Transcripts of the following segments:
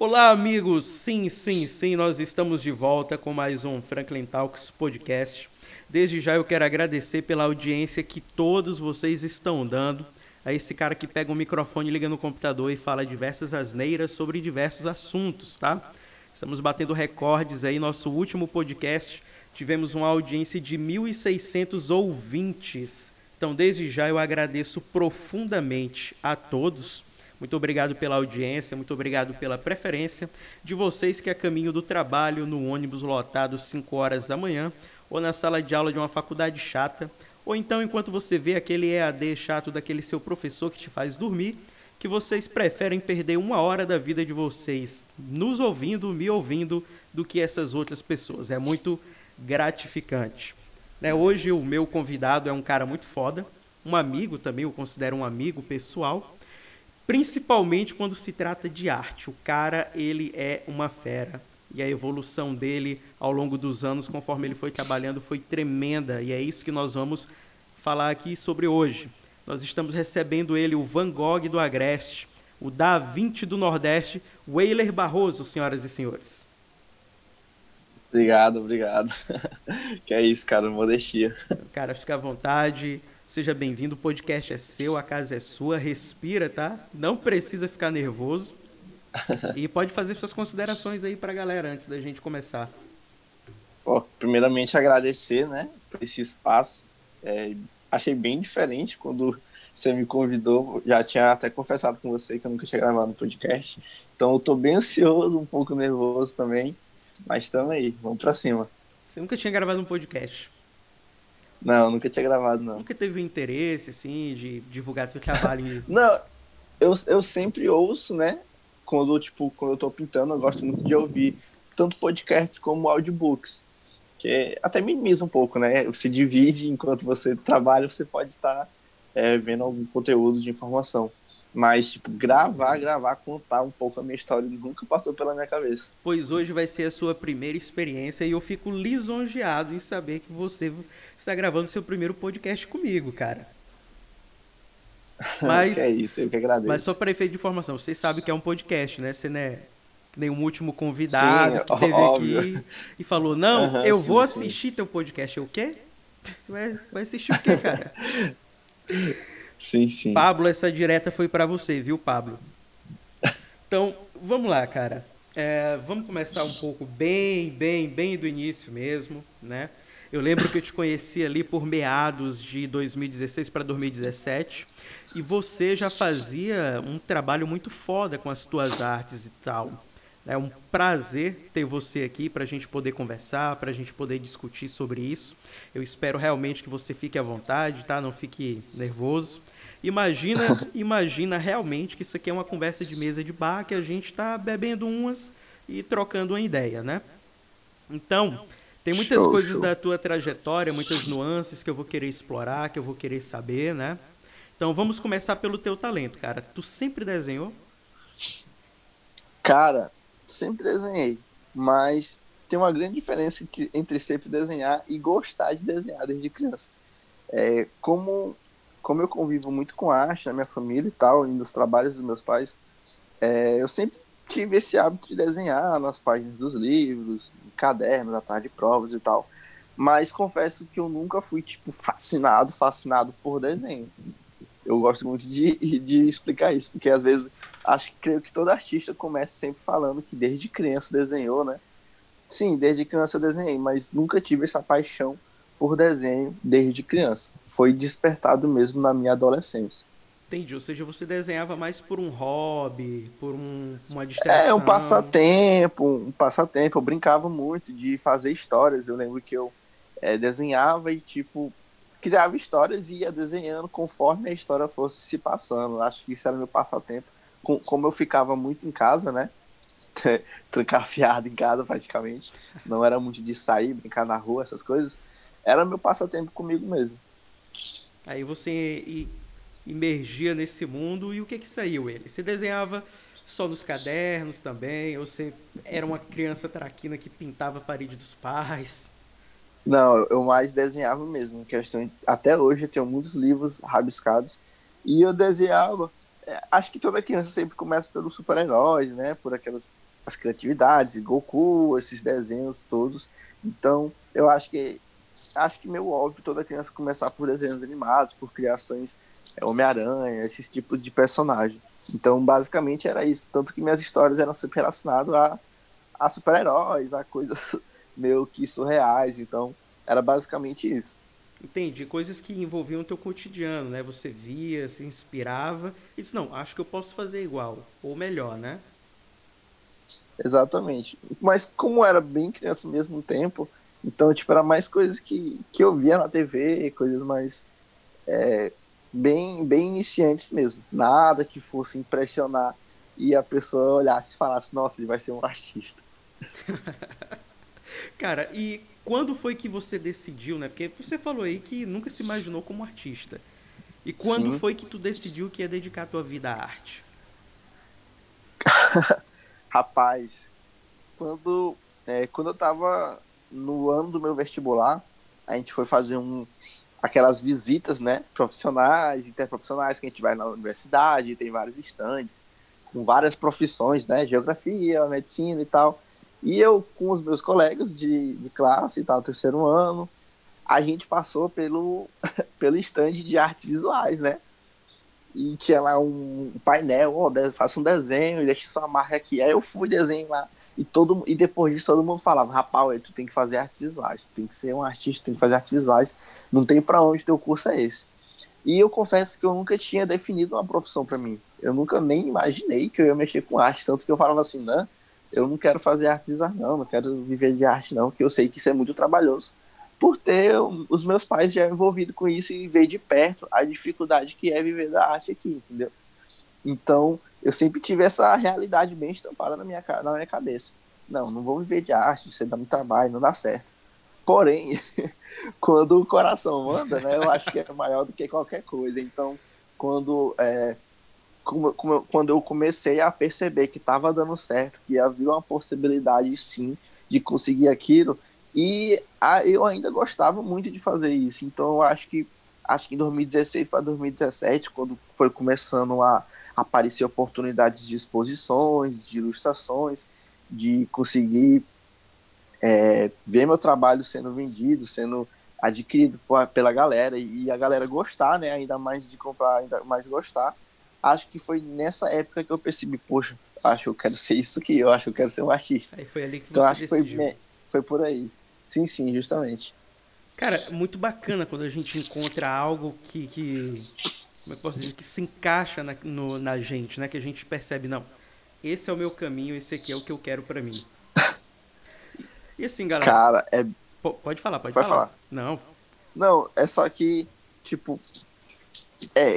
Olá, amigos! Sim, nós estamos de volta com mais um Franklin Talks Podcast. Desde já eu quero agradecer pela audiência que todos vocês estão dando a esse cara que pega um microfone, liga no computador e fala diversas asneiras sobre diversos assuntos, tá? Estamos batendo recordes aí. Nosso último podcast tivemos uma audiência de 1.600 ouvintes. Então, desde já eu agradeço profundamente a todos. Muito obrigado pela audiência, muito obrigado pela preferência de vocês que a caminho do trabalho, no ônibus lotado 5 horas da manhã, ou na sala de aula de uma faculdade chata, ou então enquanto você vê aquele EAD chato daquele seu professor que te faz dormir, que vocês preferem perder uma hora da vida de vocês nos ouvindo, me ouvindo, do que essas outras pessoas. É muito gratificante. Né? Hoje o meu convidado é um cara muito foda, um amigo também, eu considero um amigo pessoal, principalmente quando se trata de arte. O cara, ele é uma fera. E a evolução dele ao longo dos anos, conforme ele foi trabalhando, foi tremenda. E é isso que nós vamos falar aqui sobre hoje. Nós estamos recebendo ele, o Van Gogh do Agreste, o Da Vinci do Nordeste, o Eiler Barroso, senhoras e senhores. Obrigado. Que é isso, cara, modestia. Cara, fica à vontade. Seja bem-vindo, o podcast é seu, a casa é sua, respira, tá? Não precisa ficar nervoso. E pode fazer suas considerações aí pra galera antes da gente começar. Bom, primeiramente agradecer, né, por esse espaço. Achei bem diferente quando você me convidou, já tinha até confessado com você que eu nunca tinha gravado um podcast. Então eu tô bem ansioso, um pouco nervoso também, mas estamos aí, vamos pra cima. Você nunca tinha gravado um podcast? Não, nunca tinha gravado, não. Nunca teve interesse, assim, de divulgar seu trabalho? Não, eu sempre ouço, né? Quando eu tô pintando, eu gosto muito de ouvir tanto podcasts como audiobooks, que até minimiza um pouco, né? Você divide enquanto você trabalha, você pode estar vendo algum conteúdo de informação. Mas, tipo, gravar, contar um pouco a minha história nunca passou pela minha cabeça. Pois hoje vai ser a sua primeira experiência e eu fico lisonjeado em saber que você está gravando seu primeiro podcast comigo, cara. Mas, que é isso, eu que agradeço. Mas só para efeito de informação, vocês sabem que é um podcast, né? Você não é nenhum último convidado, sim, que teve óbvio aqui e falou, não, eu vou assistir teu podcast. O quê? Vai assistir o quê, cara? Sim. Pablo, essa direta foi pra você, viu, Pablo? Então, vamos lá, cara. Vamos começar um pouco bem do início mesmo, né? Eu lembro que eu te conheci ali por meados de 2016 para 2017 e você já fazia um trabalho muito foda com as tuas artes e tal. É um prazer ter você aqui para a gente poder conversar, para a gente poder discutir sobre isso. Eu espero realmente que você fique à vontade, tá? Não fique nervoso. Imagina realmente que isso aqui é uma conversa de mesa de bar, que a gente está bebendo umas e trocando uma ideia, né? Então, tem muitas coisas da tua trajetória, muitas nuances que eu vou querer explorar, que eu vou querer saber, né? Então, vamos começar pelo teu talento, cara. Tu sempre desenhou? Cara... sempre desenhei, mas tem uma grande diferença entre sempre desenhar e gostar de desenhar desde criança. Como eu convivo muito com arte na minha família e tal, e nos trabalhos dos meus pais, eu sempre tive esse hábito de desenhar nas páginas dos livros, em cadernos, atrás de provas e tal, mas confesso que eu nunca fui tipo fascinado por desenho. Eu gosto muito de explicar isso, porque às vezes, creio que todo artista começa sempre falando que desde criança desenhou, né? Sim, desde criança eu desenhei, mas nunca tive essa paixão por desenho desde criança. Foi despertado mesmo na minha adolescência. Entendi, ou seja, você desenhava mais por um hobby, por uma distração. Um passatempo, Eu brincava muito de fazer histórias. Eu lembro que eu desenhava e, tipo... criava histórias e ia desenhando conforme a história fosse se passando. Acho que isso era meu passatempo. Como eu ficava muito em casa, né? Trancafiado em casa, praticamente. Não era muito de sair, brincar na rua, essas coisas. Era meu passatempo comigo mesmo. Aí você imergia nesse mundo e o que saiu ele? Você desenhava só nos cadernos também? Ou você era uma criança traquina que pintava a parede dos pais? Não, eu mais desenhava mesmo. Até hoje eu tenho muitos livros rabiscados. E eu desenhava acho que toda criança sempre começa pelos super-heróis, né? Por aquelas as criatividades, Goku, esses desenhos todos. Então, eu acho que meio óbvio toda criança começar por desenhos animados, por criações Homem-Aranha, esses tipos de personagem. Então, basicamente, era isso. Tanto que minhas histórias eram sempre relacionadas a super-heróis, a coisas meio que surreais. Então, era basicamente isso. Entendi. Coisas que envolviam o teu cotidiano, né? Você via, se inspirava e disse, não, acho que eu posso fazer igual, ou melhor, né? Exatamente. Mas como era bem criança ao mesmo tempo, então, tipo, era mais coisas que eu via na TV, coisas mais... bem iniciantes mesmo, nada que fosse impressionar e a pessoa olhasse e falasse, nossa, ele vai ser um artista. Cara, e quando foi que você decidiu, né, porque você falou aí que nunca se imaginou como artista, e quando Sim. foi que tu decidiu que ia dedicar a tua vida à arte? Rapaz, quando eu tava no ano do meu vestibular, a gente foi fazer aquelas visitas, né, profissionais, interprofissionais, que a gente vai na universidade, tem vários estandes, com várias profissões, né, geografia, medicina e tal. E eu, com os meus colegas de classe e tal, terceiro ano, a gente passou pelo estande de artes visuais, né, e tinha lá um painel, faça um desenho, deixa sua marca aqui. Aí eu fui desenhar lá, e depois disso todo mundo falava, rapaz, tu tem que fazer artes visuais, tu tem que ser um artista, tem que fazer artes visuais, não tem pra onde, teu curso é esse. E eu confesso que eu nunca tinha definido uma profissão pra mim, eu nunca nem imaginei que eu ia mexer com arte, tanto que eu falava assim, não, eu não quero fazer artes visuais não quero viver de arte não, que eu sei que isso é muito trabalhoso, por ter os meus pais já envolvidos com isso e ver de perto a dificuldade que é viver da arte aqui, entendeu? Então, eu sempre tive essa realidade bem estampada na minha cabeça. Não vou viver de arte, você dá muito trabalho, não dá certo. Porém, quando o coração manda, né, eu acho que é maior do que qualquer coisa. Então, quando eu comecei a perceber que estava dando certo, que havia uma possibilidade, sim, de conseguir aquilo, e eu ainda gostava muito de fazer isso. Então, eu acho que em 2016 para 2017, quando foi começando a aparecer oportunidades de exposições, de ilustrações, de conseguir ver meu trabalho sendo vendido, sendo adquirido pela galera, e a galera gostar, né, ainda mais de comprar, ainda mais gostar. Acho que foi nessa época que eu percebi, poxa, acho que eu quero ser isso aqui, eu acho que eu quero ser um artista. Aí foi ali que então, você decidiu. Foi por aí. Sim, sim, justamente. Cara, muito bacana quando a gente encontra algo que... Como eu posso dizer, que se encaixa na gente, né? Que a gente percebe, não, esse é o meu caminho, esse aqui é o que eu quero pra mim. E assim, galera... Cara, Pode falar. Não, é só que, tipo...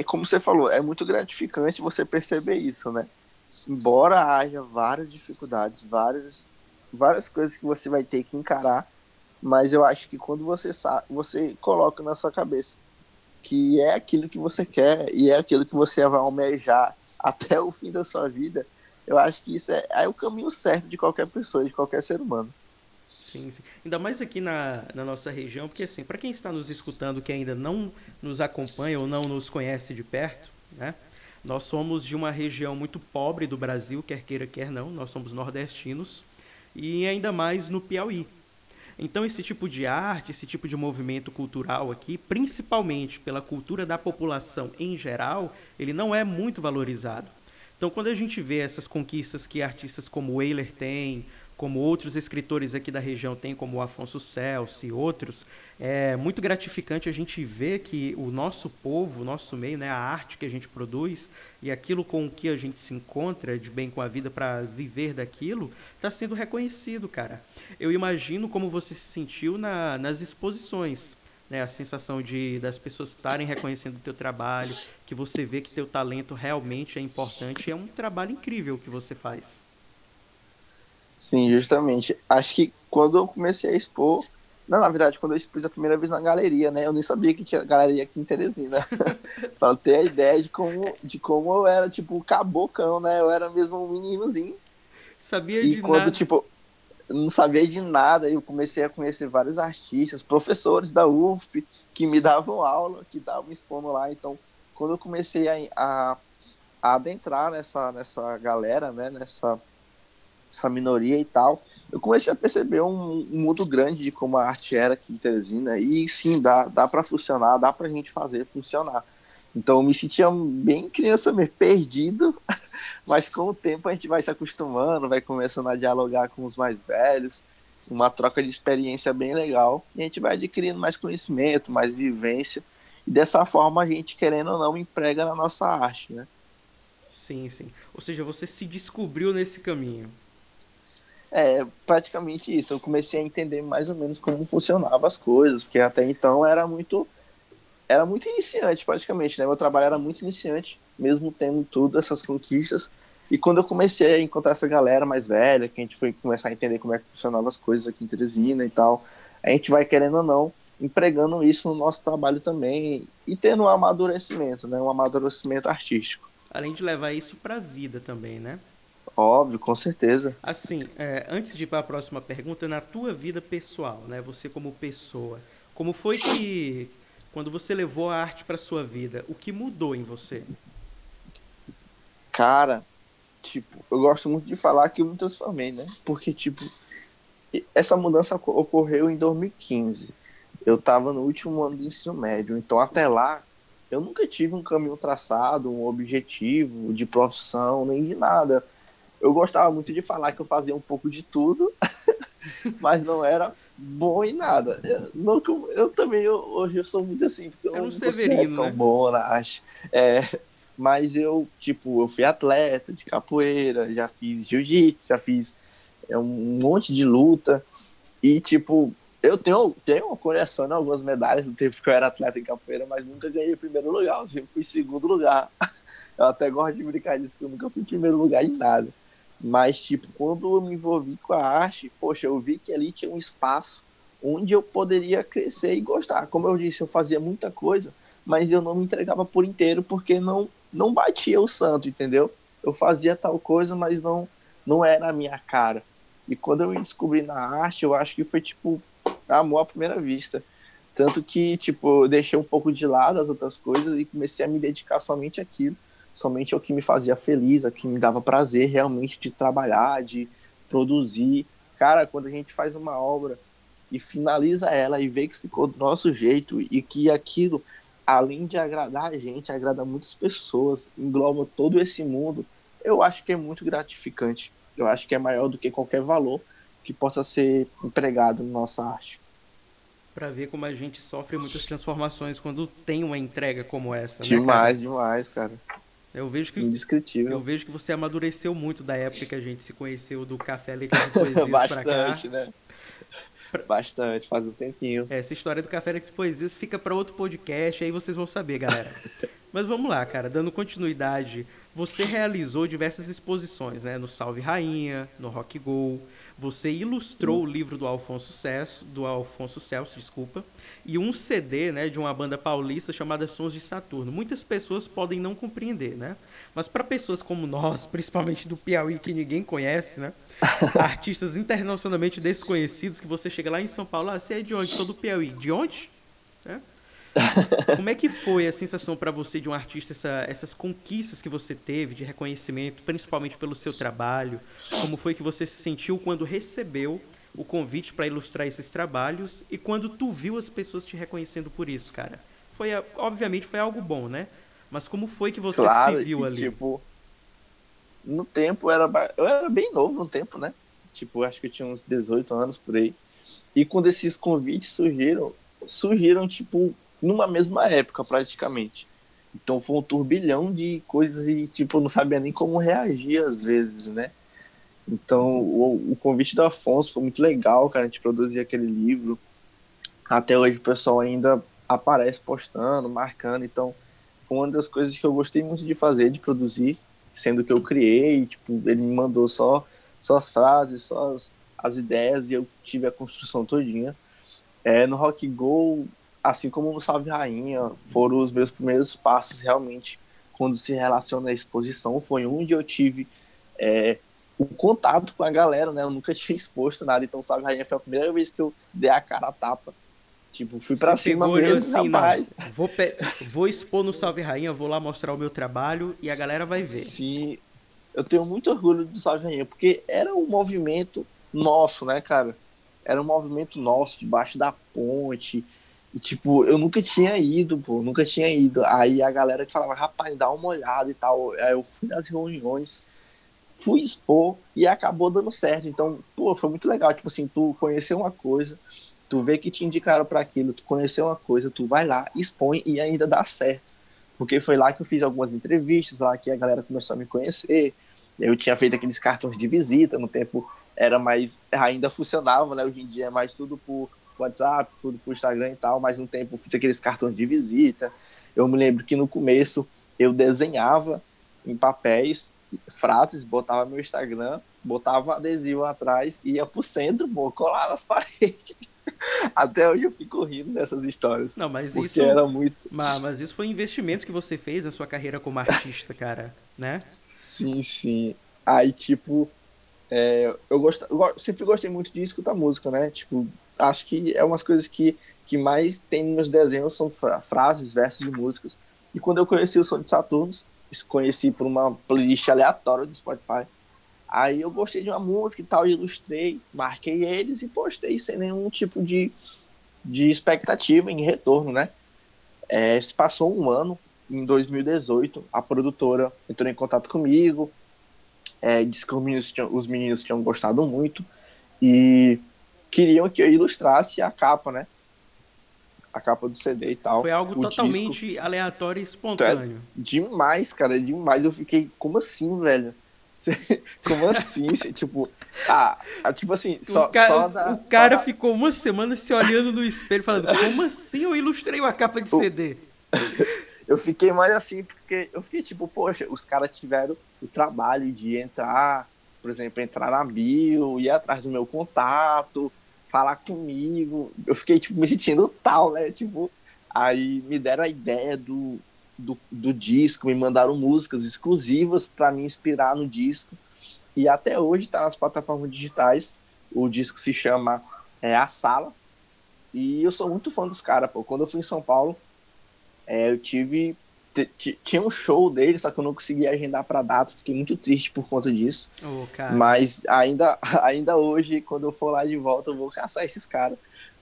como você falou, é muito gratificante você perceber isso, né? Embora haja várias dificuldades, várias coisas que você vai ter que encarar, mas eu acho que quando você coloca na sua cabeça que é aquilo que você quer e é aquilo que você vai almejar até o fim da sua vida, eu acho que isso é o caminho certo de qualquer pessoa, de qualquer ser humano. Sim, sim. Ainda mais aqui na nossa região, porque assim, para quem está nos escutando que ainda não nos acompanha ou não nos conhece de perto, né? Nós somos de uma região muito pobre do Brasil, quer queira, quer não, nós somos nordestinos e ainda mais no Piauí. Então, esse tipo de arte, esse tipo de movimento cultural aqui, principalmente pela cultura da população em geral, ele não é muito valorizado. Então, quando a gente vê essas conquistas que artistas como Weyler têm, como outros escritores aqui da região têm, como o Afonso Celso e outros, é muito gratificante a gente ver que o nosso povo, o nosso meio, né, a arte que a gente produz e aquilo com o que a gente se encontra de bem com a vida para viver daquilo, está sendo reconhecido, cara. Eu imagino como você se sentiu nas exposições, né, a sensação das pessoas estarem reconhecendo o teu trabalho, que você vê que teu talento realmente é importante, é um trabalho incrível que você faz. Sim, justamente. Acho que quando eu comecei a expor... Não, na verdade, quando eu expus a primeira vez na galeria, né? Eu nem sabia que tinha galeria aqui em Teresina. Pra ter a ideia de como eu era, tipo, um cabocão, né? Eu era mesmo um meninozinho. Não sabia de nada, eu comecei a conhecer vários artistas, professores da UFPE, que me davam aula, que estavam expondo lá. Então, quando eu comecei a a adentrar nessa galera, né, nessa minoria e tal, eu comecei a perceber um mundo grande de como a arte era aqui em Teresina, e sim, dá para funcionar, dá pra gente fazer funcionar. Então eu me sentia bem criança mesmo, perdido, mas com o tempo a gente vai se acostumando, vai começando a dialogar com os mais velhos, uma troca de experiência bem legal, e a gente vai adquirindo mais conhecimento, mais vivência, e dessa forma a gente, querendo ou não, emprega na nossa arte, né? Sim, sim. Ou seja, você se descobriu nesse caminho. É, praticamente isso. Eu comecei a entender mais ou menos como funcionavam as coisas, porque até então era muito iniciante, praticamente, né? Meu trabalho era muito iniciante, mesmo tendo tudo, essas conquistas. E quando eu comecei a encontrar essa galera mais velha, que a gente foi começar a entender como é que funcionavam as coisas aqui em Teresina e tal, a gente vai, querendo ou não, empregando isso no nosso trabalho também e tendo um amadurecimento, né? Um amadurecimento artístico. Além de levar isso para a vida também, né? Óbvio, com certeza. Assim, antes de ir para a próxima pergunta, na tua vida pessoal, né? Você como pessoa, como foi que, quando você levou a arte para sua vida, o que mudou em você? Cara, tipo, eu gosto muito de falar que eu me transformei, né? Porque, tipo, essa mudança ocorreu em 2015. Eu estava no último ano do ensino médio, então até lá eu nunca tive um caminho traçado, um objetivo de profissão, nem de nada. Eu gostava muito de falar que eu fazia um pouco de tudo, mas não era bom em nada. Hoje eu sou muito assim, porque eu não Severino, tão, né? Bom na arte. Mas eu fui atleta de capoeira, já fiz jiu-jitsu, já fiz um monte de luta. E, tipo, eu tenho colecionando algumas medalhas do tempo que eu era atleta em capoeira, mas nunca ganhei primeiro lugar, eu sempre fui segundo lugar. Eu até gosto de brincar disso, que eu nunca fui em primeiro lugar em nada. Mas, tipo, quando eu me envolvi com a arte, poxa, eu vi que ali tinha um espaço onde eu poderia crescer e gostar. Como eu disse, eu fazia muita coisa, mas eu não me entregava por inteiro, porque não batia o santo, entendeu? Eu fazia tal coisa, mas não era a minha cara. E quando eu me descobri na arte, eu acho que foi, tipo, amor à primeira vista. Tanto que, tipo, eu deixei um pouco de lado as outras coisas e comecei a me dedicar somente àquilo. Somente o que me fazia feliz, o que me dava prazer realmente de trabalhar, de produzir. Cara, quando a gente faz uma obra e finaliza ela e vê que ficou do nosso jeito e que aquilo, além de agradar a gente, agrada muitas pessoas, engloba todo esse mundo, eu acho que é muito gratificante. Eu acho que é maior do que qualquer valor que possa ser empregado na nossa arte. Pra ver como a gente sofre muitas transformações quando tem uma entrega como essa, né? Demais, cara. Eu vejo que você amadureceu muito da época que a gente se conheceu do Café Letras e Poesias pra cá. Bastante, né? Bastante, faz um tempinho. Essa história do Café Letras e Poesias fica pra outro podcast, aí vocês vão saber, galera. Mas vamos lá, cara, dando continuidade, você realizou diversas exposições, né? No Salve Rainha, no Rock Go, você ilustrou o livro do Afonso Celso, e um CD, né, de uma banda paulista chamada Sons de Saturno. Muitas pessoas podem não compreender, né? Mas para pessoas como nós, principalmente do Piauí, que ninguém conhece, né? Artistas internacionalmente desconhecidos, que você chega lá em São Paulo, você é de onde? Sou do Piauí. De onde? Né? Como é que foi a sensação para você de um artista, essas conquistas que você teve de reconhecimento, principalmente pelo seu trabalho? Como foi que você se sentiu quando recebeu o convite para ilustrar esses trabalhos e quando tu viu as pessoas te reconhecendo por isso, cara? Obviamente foi algo bom, né? Mas como foi que você se viu ali? Tipo, no tempo, eu era bem novo no tempo, né? Tipo, acho que eu tinha uns 18 anos por aí. E quando esses convites surgiram tipo numa mesma época, praticamente. Então foi um turbilhão de coisas e, tipo, eu não sabia nem como reagir às vezes, né? Então o convite do Afonso foi muito legal, cara, a gente produzia aquele livro. Até hoje o pessoal ainda aparece postando, marcando. Então foi uma das coisas que eu gostei muito de fazer, de produzir, sendo que eu criei, tipo, ele me mandou só as frases, só as ideias e eu tive a construção todinha. No Rock Go, assim como no Salve Rainha, foram os meus primeiros passos realmente quando se relaciona à exposição. Foi onde eu tive o contato com a galera, né? Eu nunca tinha exposto nada, então Salve Rainha foi a primeira vez que eu dei a cara a tapa Tipo, fui pra cima mesmo, assim, rapaz. Não, vou expor no Salve Rainha, vou lá mostrar o meu trabalho e a galera vai ver. Sim, eu tenho muito orgulho do Salve Rainha, porque era um movimento nosso, né, cara? Era um movimento nosso, debaixo da ponte. E, tipo, eu nunca tinha ido, pô, nunca tinha ido. Aí a galera que falava, rapaz, dá uma olhada e tal. Aí eu fui nas reuniões, fui expor e acabou dando certo. Então, pô, foi muito legal. Tipo assim, tu conhecer uma coisa, tu vê que te indicaram pra aquilo, tu conheceu uma coisa, tu vai lá, expõe e ainda dá certo. Porque foi lá que eu fiz algumas entrevistas, lá que a galera começou a me conhecer. Eu tinha feito aqueles cartões de visita, no tempo era mais, ainda funcionava, né? Hoje em dia é mais tudo por WhatsApp, tudo por Instagram e tal, mas no tempo eu fiz aqueles cartões de visita. Eu me lembro que no começo eu desenhava em papéis frases, botava meu Instagram, botava adesivo atrás, ia pro centro, pô, colar nas paredes. Até hoje eu fico rindo dessas histórias. Não, mas isso era muito... mas isso foi um investimento que você fez na sua carreira como artista, cara, né? Sim, sim. Aí, tipo, eu sempre gostei muito de escutar música, né? Tipo, acho que é umas coisas que mais tem nos meus desenhos, são frases, versos de músicas. E quando eu conheci o Sons de Saturno, conheci por uma playlist aleatória do Spotify. Aí eu gostei de uma música e tal, ilustrei, marquei eles e postei sem nenhum tipo de expectativa em retorno, né? Se passou um ano, em 2018, a produtora entrou em contato comigo, disse que os meninos tinham gostado muito e queriam que eu ilustrasse a capa, né? A capa do CD e tal. Foi algo totalmente aleatório e espontâneo. Demais, cara, demais. Eu fiquei, como assim, velho? Como assim? Tipo, tipo assim, o cara ficou uma semana se olhando no espelho falando, como assim eu ilustrei uma capa de CD? Eu fiquei mais assim, porque eu fiquei tipo, poxa, os caras tiveram o trabalho de entrar, por exemplo, entrar na bio, ir atrás do meu contato, falar comigo. Eu fiquei tipo me sentindo tal, né? Tipo, aí me deram a ideia do disco, me mandaram músicas exclusivas para me inspirar no disco, e até hoje está nas plataformas digitais. O disco se chama A Sala, e eu sou muito fã dos caras. Quando eu fui em São Paulo, eu tive tinha um show dele, só que eu não consegui agendar para data, fiquei muito triste por conta disso. Mas ainda hoje, quando eu for lá de volta, eu vou caçar esses caras,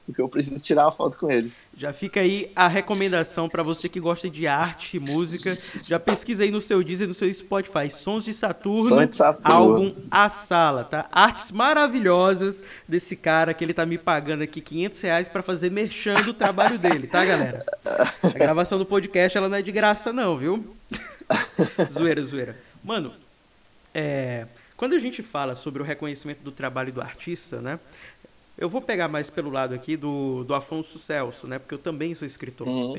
porque eu preciso tirar uma foto com eles. Já fica aí a recomendação para você que gosta de arte e música. Já pesquisa aí no seu Deezer, no seu Spotify, Sons de Saturno. Álbum A Sala, tá? Artes maravilhosas desse cara, que ele tá me pagando aqui R$500 para fazer merchan do trabalho dele, tá, galera? A gravação do podcast, ela não é de graça não, viu? Zoeira. Mano, quando a gente fala sobre o reconhecimento do trabalho do artista, né? Eu vou pegar mais pelo lado aqui do Afonso Celso, né? Porque eu também sou escritor. Uhum.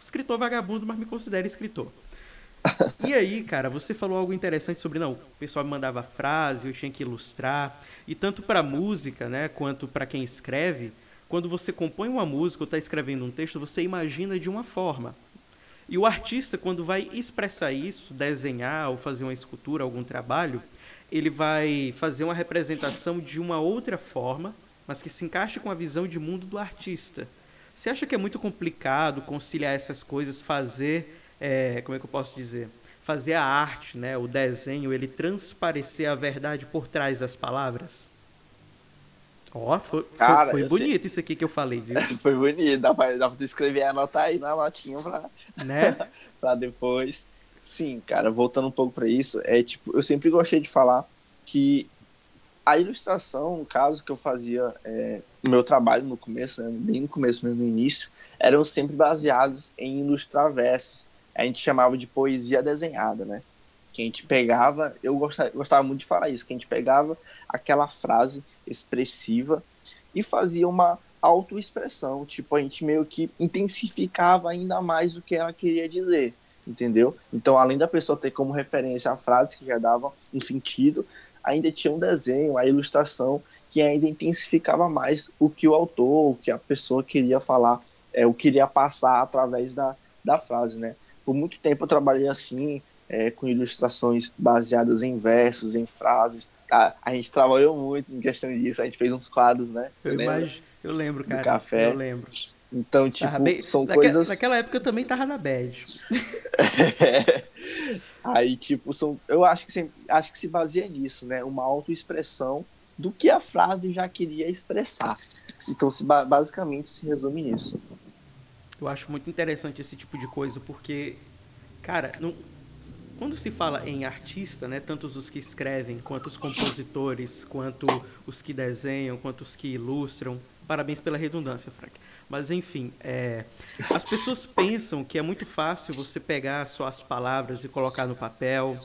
Escritor vagabundo, mas me considero escritor. E aí, cara, você falou algo interessante sobre... Não, o pessoal me mandava frase, eu tinha que ilustrar. E tanto pra música, né? Quanto pra quem escreve. Quando você compõe uma música ou tá escrevendo um texto, você imagina de uma forma. E o artista, quando vai expressar isso, desenhar ou fazer uma escultura, algum trabalho, ele vai fazer uma representação de uma outra forma, mas que se encaixe com a visão de mundo do artista. Você acha que é muito complicado conciliar essas coisas, fazer, como é que eu posso dizer? Fazer a arte, né, o desenho, ele transparecer a verdade por trás das palavras? Foi bonito isso aqui que eu falei, viu? Foi bonito, dá pra escrever e anotar aí na notinha pra, né? Pra depois. Sim, cara, voltando um pouco pra isso, tipo, eu sempre gostei de falar que a ilustração, no caso que eu fazia o meu trabalho no começo, né, bem no começo mesmo, no início, eram sempre baseados em ilustrar versos. A gente chamava de poesia desenhada, né? Que a gente pegava, eu gostava muito de falar isso, que a gente pegava aquela frase expressiva e fazia uma autoexpressão, tipo, a gente meio que intensificava ainda mais o que ela queria dizer, entendeu? Então, além da pessoa ter como referência a frase que já dava um sentido, ainda tinha um desenho, a ilustração, que ainda intensificava mais o que o autor, o que a pessoa queria falar, o que queria passar através da frase, né? Por muito tempo eu trabalhei assim, com ilustrações baseadas em versos, em frases. A gente trabalhou muito em questão disso, a gente fez uns quadros, né? Eu lembro, cara. Do café. Eu lembro. Então, tipo, bem... são coisas... Naquela época eu também tava na bad. É. Aí, tipo, eu acho que se baseia nisso, né? Uma autoexpressão do que a frase já queria expressar. Então, basicamente, se resume nisso. Eu acho muito interessante esse tipo de coisa, porque, cara, quando se fala em artista, né, tanto os que escrevem, quanto os compositores, quanto os que desenham, quanto os que ilustram, parabéns pela redundância, Frank. Mas, enfim, as pessoas pensam que é muito fácil você pegar só as palavras e colocar no papel,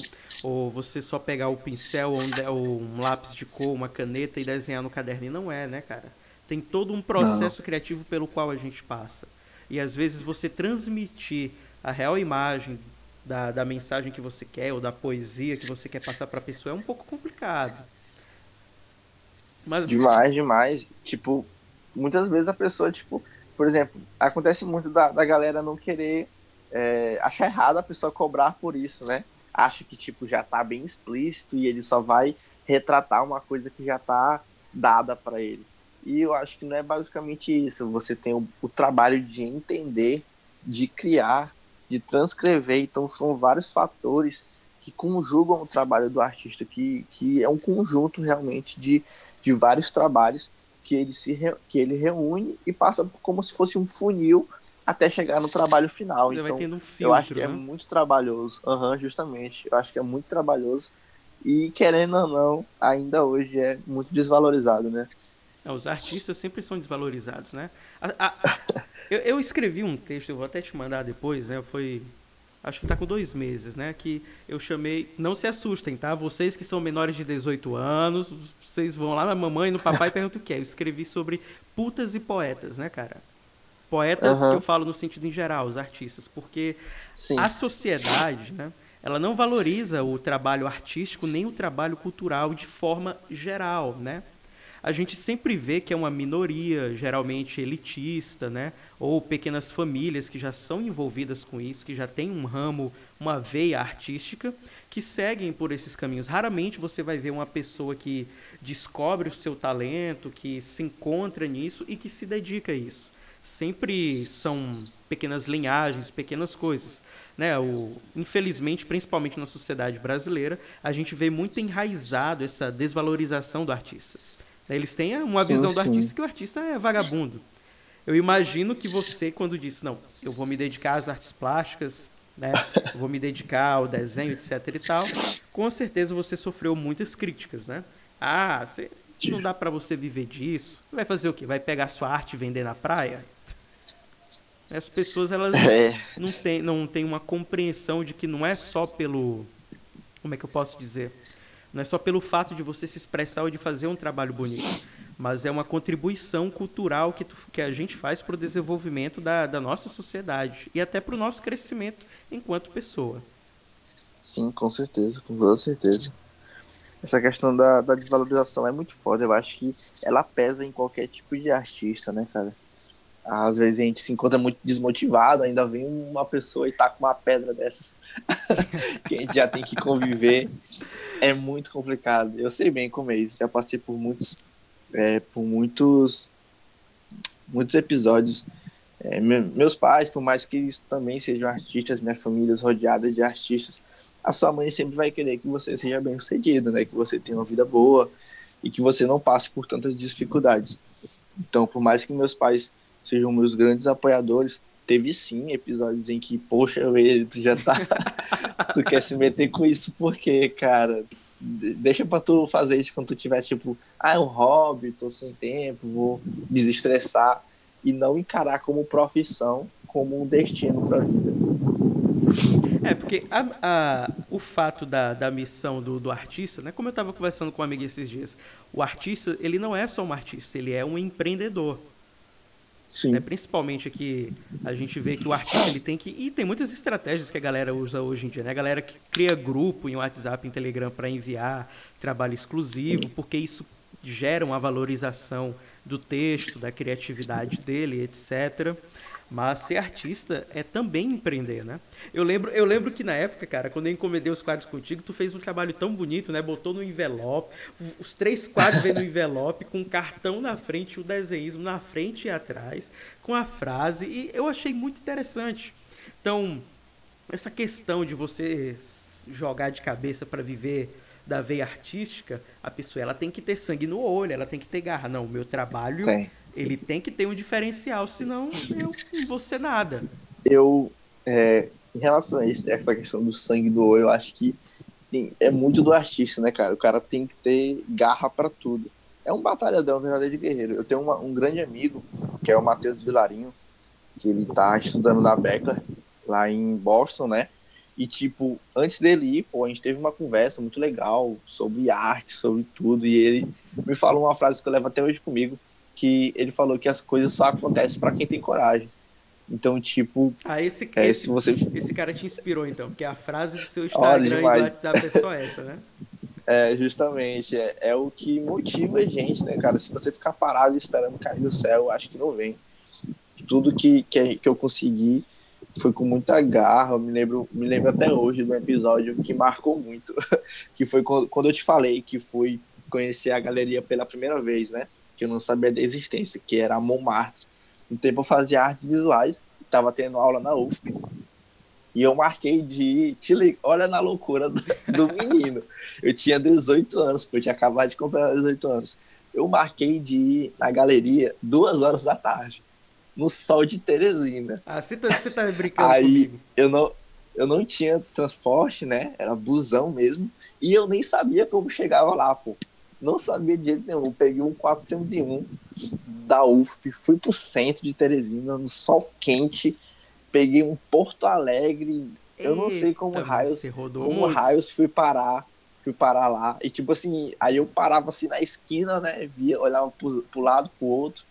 ou você só pegar o pincel ou um lápis de cor, uma caneta e desenhar no caderno. E não é, né, cara? Tem todo um processo criativo pelo qual a gente passa. E, às vezes, você transmitir a real imagem da mensagem que você quer ou da poesia que você quer passar para a pessoa é um pouco complicado. Mas... Demais. Tipo, muitas vezes a pessoa, tipo... Por exemplo, acontece muito da galera não querer achar errado a pessoa cobrar por isso, né? Acha que, tipo, já tá bem explícito e ele só vai retratar uma coisa que já tá dada pra ele. E eu acho que não é basicamente isso. Você tem o trabalho de entender, de criar, de transcrever. Então, são vários fatores que conjugam o trabalho do artista, que é um conjunto, realmente, de vários trabalhos que ele reúne e passa como se fosse um funil até chegar no trabalho final. Então, vai tendo um filtro, eu acho que é muito trabalhoso. Justamente. Eu acho que é muito trabalhoso e, querendo ou não, ainda hoje é muito desvalorizado, né? Os artistas sempre são desvalorizados, né? Eu escrevi um texto, eu vou até te mandar depois, né? Acho que tá com 2 meses, né? Que eu chamei... Não se assustem, tá? Vocês que são menores de 18 anos, vocês vão lá na mamãe e no papai e perguntam o que é. Eu escrevi sobre putas e poetas, né, cara? Poetas que eu falo no sentido em geral, os artistas. Porque a sociedade, né? Ela não valoriza o trabalho artístico nem o trabalho cultural de forma geral, né? A gente sempre vê que é uma minoria, geralmente elitista, né? Ou pequenas famílias que já são envolvidas com isso, que já tem um ramo, uma veia artística, que seguem por esses caminhos. Raramente você vai ver uma pessoa que descobre o seu talento, que se encontra nisso e que se dedica a isso. Sempre são pequenas linhagens, pequenas coisas, né? Infelizmente, principalmente na sociedade brasileira, a gente vê muito enraizado essa desvalorização do artista. Eles têm uma visão do artista que o artista é vagabundo. Eu imagino que você, quando disse, não, eu vou me dedicar às artes plásticas, né? Eu vou me dedicar ao desenho, etc e tal, com certeza você sofreu muitas críticas, né? Ah, não dá pra você viver disso. Vai fazer o quê? Vai pegar sua arte e vender na praia? As pessoas, elas não têm uma compreensão de que não é só pelo... Como é que eu posso dizer... Não é só pelo fato de você se expressar ou de fazer um trabalho bonito, mas é uma contribuição cultural que a gente faz para o desenvolvimento da nossa sociedade e até para o nosso crescimento enquanto pessoa. Sim, com certeza, com toda certeza. Essa questão da desvalorização é muito foda, eu acho que ela pesa em qualquer tipo de artista, né, cara? Às vezes a gente se encontra muito desmotivado, ainda vem uma pessoa e tá com uma pedra dessas que a gente já tem que conviver. É muito complicado. Eu sei bem como é isso. Já passei por muitos episódios. Meus pais, por mais que eles também sejam artistas, minha família é rodeada de artistas, a sua mãe sempre vai querer que você seja bem-sucedido, né? Que você tenha uma vida boa e que você não passe por tantas dificuldades. Então, por mais que meus pais sejam meus grandes apoiadores, teve sim episódios em que, poxa, tu já tá... tu quer se meter com isso, por quê, cara? Deixa pra tu fazer isso quando tu tiver, tipo, é um hobby, tô sem tempo, vou desestressar, e não encarar como profissão, como um destino pra vida. Porque o fato da missão do artista, né? Como eu tava conversando com um amigo esses dias, o artista, ele não é só um artista, ele é um empreendedor. Sim. Né? Principalmente aqui a gente vê que o artista ele tem que... E tem muitas estratégias que a galera usa hoje em dia, né? A galera que cria grupo em WhatsApp, em Telegram para enviar trabalho exclusivo, porque isso gera uma valorização do texto, da criatividade dele, etc. Mas ser artista é também empreender, né? Eu lembro que na época, cara, quando eu encomendei os quadros contigo, tu fez um trabalho tão bonito, né? Botou no envelope, os 3 quadros vêm no envelope, com um cartão na frente, o desenhismo na frente e atrás, com a frase, e eu achei muito interessante. Então, essa questão de você jogar de cabeça para viver da veia artística, a pessoa ela tem que ter sangue no olho, ela tem que ter garra. Não, o meu trabalho... Tem. Ele tem que ter um diferencial, senão eu não vou ser nada. Em relação a essa questão do sangue do olho, eu acho que é muito do artista, né, cara? O cara tem que ter garra pra tudo. É um batalhador, um verdadeiro guerreiro. Eu tenho um grande amigo, que é o Matheus Vilarinho, que ele tá estudando na Beckler, lá em Boston, né? E, tipo, antes dele ir, a gente teve uma conversa muito legal sobre arte, sobre tudo, e ele me falou uma frase que eu levo até hoje comigo, que ele falou que as coisas só acontecem pra quem tem coragem. Então, tipo... Ah, esse cara te inspirou, então, porque a frase do seu Instagram e do WhatsApp é só essa, né? É, justamente. É o que motiva a gente, né, cara? Se você ficar parado esperando cair do céu, eu acho que não vem. Tudo que eu consegui foi com muita garra. Eu me lembro até hoje de um episódio que marcou muito, que foi quando eu te falei que fui conhecer a galeria pela primeira vez, né? Que eu não sabia da existência, que era a Montmartre. No tempo eu fazia artes visuais, estava tendo aula na UFPE, e eu marquei de ir, olha na loucura do menino, eu tinha 18 anos, porque eu tinha acabado de completar 18 anos, eu marquei de ir na galeria 14h, no sol de Teresina. Ah, você tá brincando aí, comigo. Eu não tinha transporte, né, era busão mesmo, e eu nem sabia como chegava lá, pô. Não sabia de jeito nenhum, peguei um 401 da UFP, fui pro centro de Teresina, no sol quente, peguei um Porto Alegre, eu não sei como raios fui parar lá, e tipo assim, aí eu parava assim na esquina, né, via, olhava pro lado, pro outro,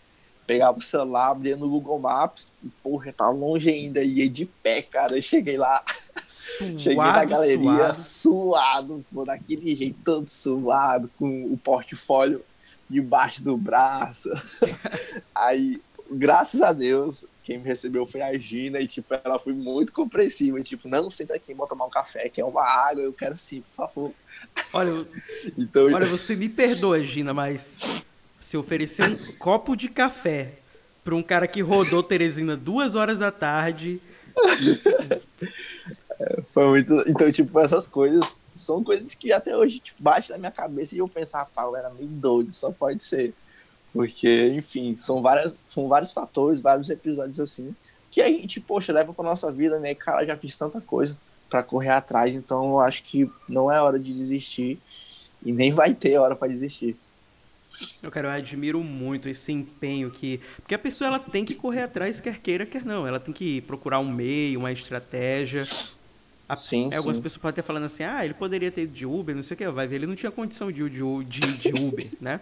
pegava o celular, abria no Google Maps, e porra, tá longe ainda, ia de pé, cara, eu cheguei lá... Cheguei na galeria suado, pô, daquele jeito todo suado, com o portfólio debaixo do braço. Aí, graças a Deus, quem me recebeu foi a Gina, e tipo, ela foi muito compreensiva, tipo, não, senta aqui, vou tomar um café, quer uma água, eu quero sim, por favor. Olha, olha, você me perdoa, Gina, mas se oferecer um copo de café para um cara que rodou Teresina 14h... Foi muito... Então, tipo, essas coisas são coisas que até hoje tipo, baixam na minha cabeça e eu penso, rapaz, eu era meio doido, só pode ser. Porque, enfim, são vários fatores, vários episódios assim, que a gente, poxa, leva pra nossa vida, né? Cara, já fiz tanta coisa pra correr atrás, então eu acho que não é hora de desistir e nem vai ter hora pra desistir. Eu admiro muito esse empenho que... Porque a pessoa ela tem que correr atrás, quer queira, quer não. Ela tem que procurar um meio, uma estratégia. Sim. Algumas pessoas podem estar falando assim, ah, ele poderia ter ido de Uber, não sei o que. Vai ver, ele não tinha condição de ir de Uber, né?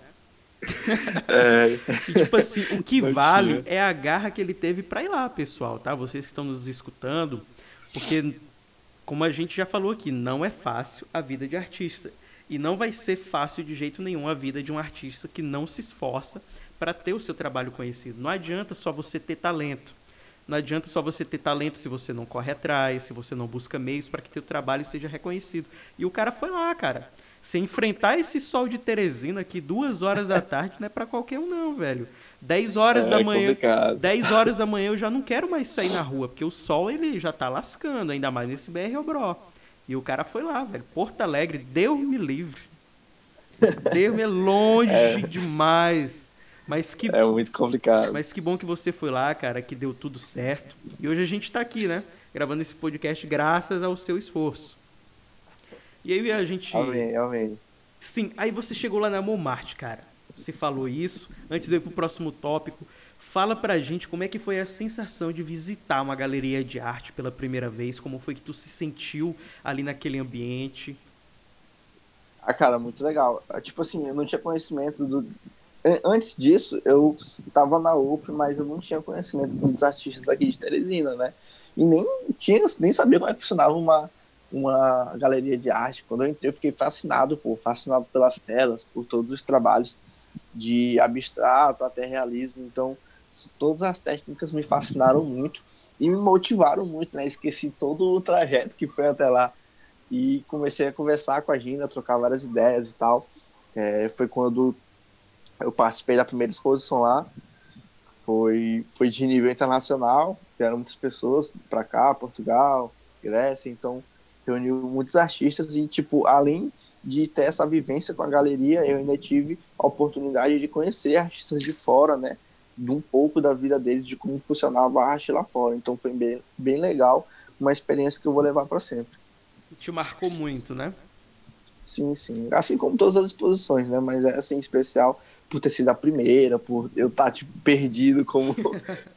É. E, tipo assim, o que vale é a garra que ele teve pra ir lá, pessoal, tá? Vocês que estão nos escutando, porque, como a gente já falou aqui, não é fácil a vida de artista. E não vai ser fácil de jeito nenhum a vida de um artista que não se esforça para ter o seu trabalho conhecido. Não adianta só você ter talento. Não adianta só você ter talento se você não corre atrás, se você não busca meios para que teu trabalho seja reconhecido. E o cara foi lá, cara. Se enfrentar esse sol de Teresina aqui 14h não é para qualquer um não, velho. 10 horas da manhã eu já não quero mais sair na rua, porque o sol ele já tá lascando, ainda mais nesse BR-Obró. E o cara foi lá, velho. Porto Alegre, Deus me livre. Deus me é longe demais. Mas que... É muito complicado. Mas que bom que você foi lá, cara, que deu tudo certo. E hoje a gente tá aqui, né? Gravando esse podcast graças ao seu esforço. E aí a gente... Amém. Sim, aí você chegou lá na Montmartre, cara. Você falou isso. Antes de eu ir pro próximo tópico, fala pra gente como é que foi a sensação de visitar uma galeria de arte pela primeira vez, como foi que tu se sentiu ali naquele ambiente? Ah, cara, muito legal. Tipo assim, eu não tinha conhecimento do... Antes disso, eu tava na UF, mas eu não tinha conhecimento dos artistas aqui de Teresina, né? E nem sabia como é que funcionava uma galeria de arte. Quando eu entrei, eu fiquei fascinado pelas telas, por todos os trabalhos de abstrato até realismo. Então, todas as técnicas me fascinaram muito e me motivaram muito, né? Esqueci todo o trajeto que foi até lá e comecei a conversar com a Gina, a trocar várias ideias e tal. Foi quando eu participei da primeira exposição lá, foi de nível internacional, vieram muitas pessoas para cá, Portugal, Grécia, então reuniu muitos artistas e, tipo, além de ter essa vivência com a galeria, eu ainda tive a oportunidade de conhecer artistas de fora, né, de um pouco da vida deles, de como funcionava a arte lá fora, então foi bem legal, uma experiência que eu vou levar para sempre. Te marcou muito, né? Sim, sim, assim como todas as exposições, né, mas é assim, especial por ter sido a primeira, por eu estar, tipo, perdido, como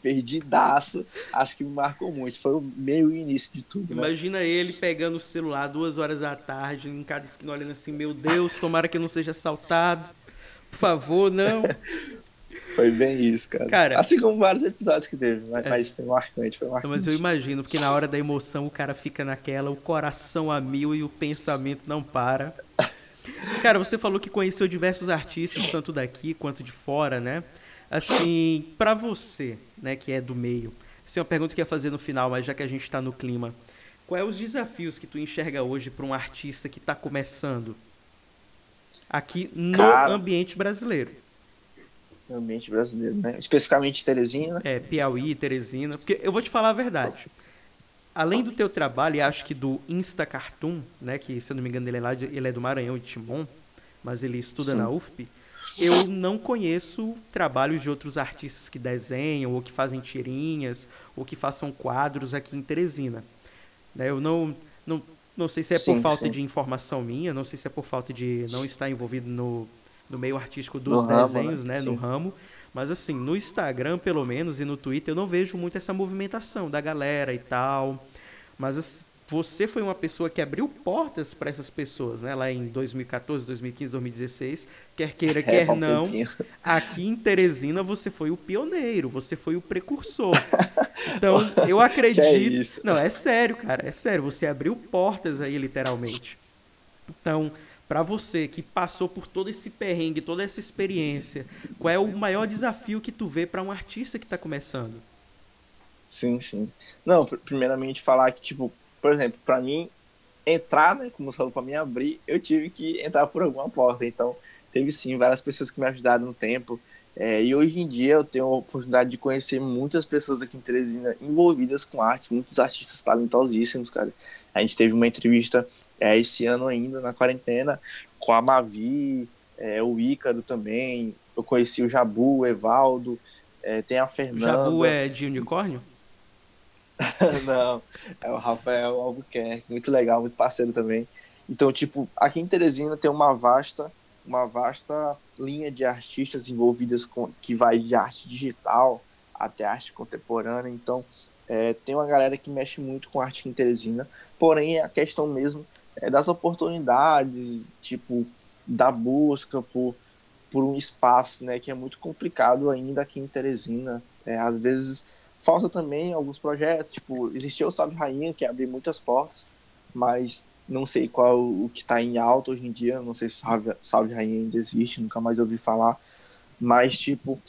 perdidaço, acho que me marcou muito, foi meio o início de tudo. Imagina, né? Ele pegando o celular 2 horas da tarde, em cada esquina, olhando assim, meu Deus, tomara que eu não seja assaltado, por favor, não. Foi bem isso, cara. Assim como vários episódios que teve, mas foi marcante. Mas eu imagino, porque na hora da emoção o cara fica naquela, o coração a mil e o pensamento não para. Cara, você falou que conheceu diversos artistas, tanto daqui quanto de fora, né? Assim, pra você, né, que é do meio, assim, uma pergunta que eu ia fazer no final, mas já que a gente tá no clima, quais são os desafios que tu enxerga hoje pra um artista que tá começando aqui no ambiente brasileiro? No ambiente brasileiro, né? Especificamente Teresina. Piauí, Teresina, porque eu vou te falar a verdade. Além do teu trabalho, e acho que do Instacartoon, né, que, se eu não me engano, ele é do Maranhão, de Timon, mas ele estuda na UFPE, eu não conheço trabalhos de outros artistas que desenham, ou que fazem tirinhas, ou que façam quadros aqui em Teresina. Né, eu não sei se é por falta de informação minha, não sei se é por falta de não estar envolvido no meio artístico dos desenhos, né, no ramo. Mas assim, no Instagram, pelo menos, e no Twitter, eu não vejo muito essa movimentação da galera e tal. Mas você foi uma pessoa que abriu portas para essas pessoas, né? Lá em 2014, 2015, 2016, quer queira, quer não. Aqui em Teresina, você foi o pioneiro, você foi o precursor. Então, eu acredito... Não, é sério, cara, é sério. Você abriu portas aí, literalmente. Então... Para você, que passou por todo esse perrengue, toda essa experiência, qual é o maior desafio que tu vê para um artista que está começando? Sim. Não, primeiramente falar que, tipo, por exemplo, para mim entrar, né, como você falou, para mim abrir, eu tive que entrar por alguma porta. Então, teve sim várias pessoas que me ajudaram no tempo. E hoje em dia eu tenho a oportunidade de conhecer muitas pessoas aqui em Teresina envolvidas com artes, muitos artistas talentosíssimos, cara. A gente teve uma entrevista... esse ano ainda, na quarentena, com a Mavi, o Ícaro também, eu conheci o Jabu, o Érivaldo, tem a Fernanda. O Jabu é de unicórnio? Não, é o Rafael Albuquerque, muito legal, muito parceiro também. Então, tipo, aqui em Teresina tem uma vasta linha de artistas envolvidas que vai de arte digital até arte contemporânea, então tem uma galera que mexe muito com arte aqui em Teresina, porém a questão mesmo das oportunidades, tipo, da busca por um espaço, né, que é muito complicado ainda aqui em Teresina. Às vezes falta também alguns projetos, tipo, existiu o Salve Rainha, que abriu muitas portas, mas não sei qual o que está em alta hoje em dia, não sei se Salve Rainha ainda existe, nunca mais ouvi falar, mas, tipo,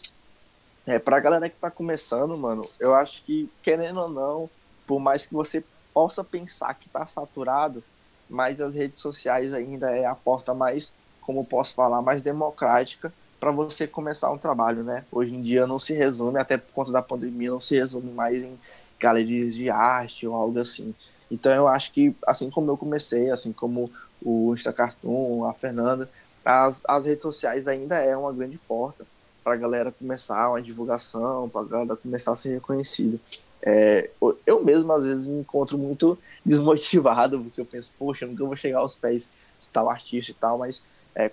pra galera que tá começando, mano, eu acho que, querendo ou não, por mais que você possa pensar que tá saturado, mas as redes sociais ainda é a porta mais, como eu posso falar, mais democrática para você começar um trabalho, né? Hoje em dia não se resume, até por conta da pandemia, não se resume mais em galerias de arte ou algo assim. Então eu acho que, assim como eu comecei, assim como o Instacartoon, a Fernanda, as redes sociais ainda é uma grande porta para a galera começar uma divulgação, para a galera começar a ser reconhecida. Eu mesmo, às vezes, me encontro muito desmotivado, porque eu penso, poxa, nunca vou chegar aos pés de tal artista e tal, mas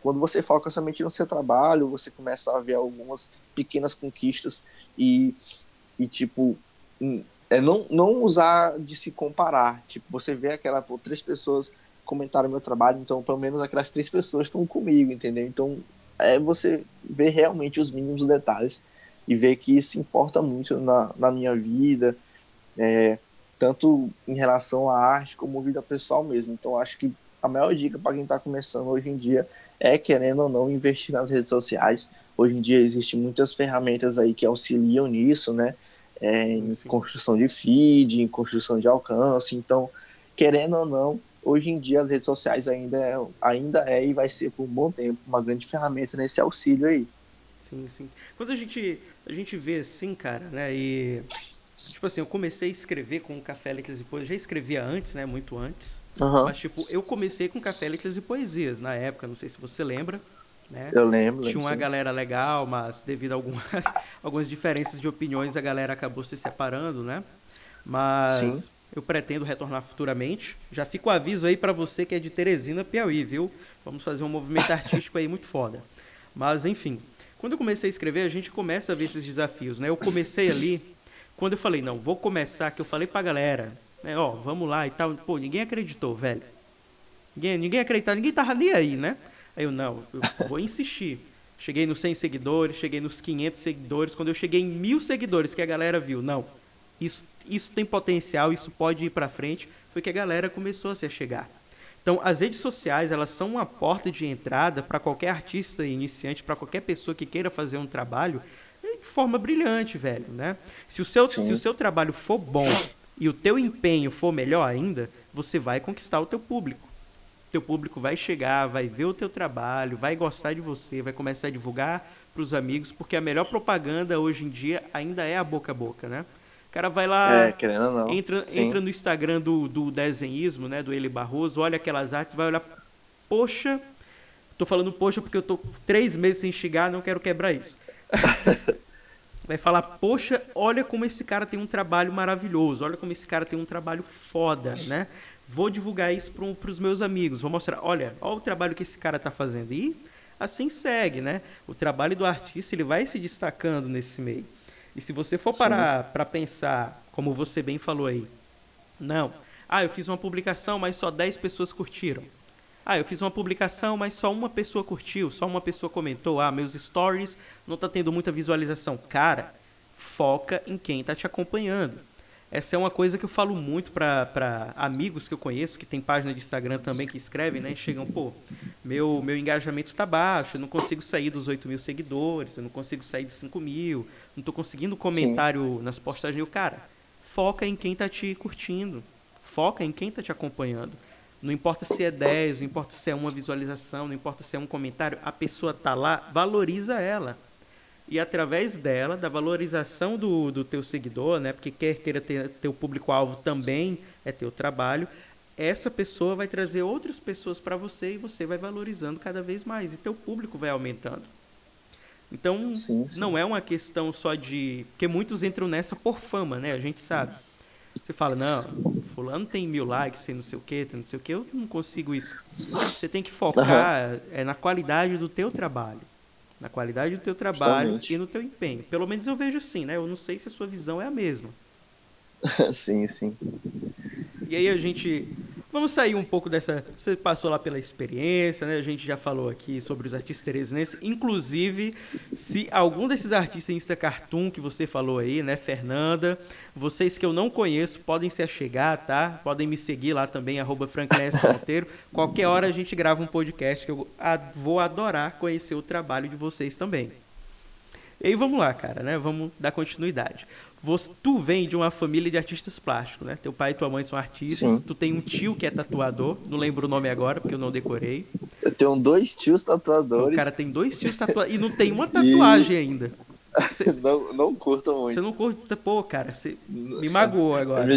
quando você foca somente no seu trabalho, você começa a ver algumas pequenas conquistas e tipo, não usar de se comparar. Tipo, você vê aquela, 3 pessoas comentaram meu trabalho, então, pelo menos, aquelas 3 pessoas estão comigo, entendeu? Então, você vê realmente os mínimos detalhes e ver que isso importa muito na minha vida, tanto em relação à arte como vida pessoal mesmo. Então, acho que a maior dica para quem está começando hoje em dia é, querendo ou não, investir nas redes sociais. Hoje em dia existem muitas ferramentas aí que auxiliam nisso, né? Em construção de feed, em construção de alcance. Então, querendo ou não, hoje em dia as redes sociais ainda é e vai ser por um bom tempo uma grande ferramenta nesse auxílio aí. Sim, sim. Quando a gente vê assim, cara, né? E tipo assim, eu comecei a escrever com Café Letras e Poesias. Já escrevia antes, né? Muito antes. Uhum. Mas tipo, eu comecei com Café Letras e Poesias na época, não sei se você lembra. Né? Eu lembro. Tinha uma galera legal, mas devido a algumas diferenças de opiniões, a galera acabou se separando, né? Mas sim, eu pretendo retornar futuramente. Já fica o aviso aí pra você que é de Teresina, Piauí, viu? Vamos fazer um movimento artístico aí muito foda. Mas, enfim, quando eu comecei a escrever, a gente começa a ver esses desafios, né? Eu comecei ali, quando eu falei, não, vou começar, que eu falei pra galera, né? Ó, vamos lá e tal. Pô, ninguém acreditou, velho. Ninguém acreditava, ninguém tava nem aí, né? Aí eu, não, eu vou insistir. Cheguei nos 100 seguidores, cheguei nos 500 seguidores. Quando eu cheguei em 1000 seguidores, que a galera viu, não, isso tem potencial, isso pode ir pra frente, foi que a galera começou a se chegar. Então, as redes sociais, elas são uma porta de entrada para qualquer artista iniciante, para qualquer pessoa que queira fazer um trabalho de forma brilhante, velho, né? Se o seu trabalho for bom e o teu empenho for melhor ainda, você vai conquistar o teu público. Teu público vai chegar, vai ver o teu trabalho, vai gostar de você, vai começar a divulgar para os amigos, porque a melhor propaganda hoje em dia ainda é a boca a boca, né? O cara vai lá, querendo ou não, entra no Instagram do desenhismo, né, do Eiler Barroso, olha aquelas artes, vai olhar, poxa, tô falando poxa porque eu tô 3 meses sem chegar, não quero quebrar isso. Vai falar, poxa, olha como esse cara tem um trabalho maravilhoso, olha como esse cara tem um trabalho foda, né? Vou divulgar isso para os meus amigos, vou mostrar, olha o trabalho que esse cara tá fazendo. E assim segue, né? O trabalho do artista, ele vai se destacando nesse meio. E se você for parar para pensar, como você bem falou aí, não, eu fiz uma publicação, mas só 10 pessoas curtiram. Eu fiz uma publicação, mas só uma pessoa curtiu, só uma pessoa comentou. Meus stories não tá tendo muita visualização. Cara, foca em quem tá te acompanhando. Essa é uma coisa que eu falo muito para amigos que eu conheço, que tem página de Instagram também que escrevem, né? E chegam, pô, meu engajamento tá baixo, eu não consigo sair dos 8.000 seguidores, eu não consigo sair dos 5.000, não tô conseguindo comentário nas postagens. Eu, cara, foca em quem tá te curtindo, foca em quem tá te acompanhando. Não importa se é 10, não importa se é uma visualização, não importa se é um comentário, a pessoa tá lá, valoriza ela. E através dela, da valorização do teu seguidor, né, porque queira ter teu público-alvo também é teu trabalho, essa pessoa vai trazer outras pessoas para você e você vai valorizando cada vez mais e teu público vai aumentando. Então, sim. Não é uma questão só de... Porque muitos entram nessa por fama, né? A gente sabe. Você fala, não, fulano tem 1.000 likes, tem não sei o quê, eu não consigo isso. Você tem que focar na qualidade do teu trabalho. Na qualidade do teu trabalho e no teu empenho. Pelo menos eu vejo assim, né? Eu não sei se a sua visão é a mesma. Sim. E aí a gente... Vamos sair um pouco dessa... Você passou lá pela experiência, né? A gente já falou aqui sobre os artistas teresinenses. Inclusive, se algum desses artistas Instacartoon que você falou aí, né, Fernanda, vocês que eu não conheço podem se achegar, tá? Podem me seguir lá também, @franklin_talks. Qualquer hora a gente grava um podcast que eu vou adorar conhecer o trabalho de vocês também. E aí vamos lá, cara, né? Vamos dar continuidade. Tu vem de uma família de artistas plásticos, né? Teu pai e tua mãe são artistas. Sim. Tu tem um tio que é tatuador. Não lembro o nome agora, porque eu não decorei. Eu tenho 2 tios tatuadores. O cara tem 2 tios tatuadores. E não tem uma tatuagem ainda. Cê... Não curta muito. Você não curta... Pô, cara, você me magoou agora.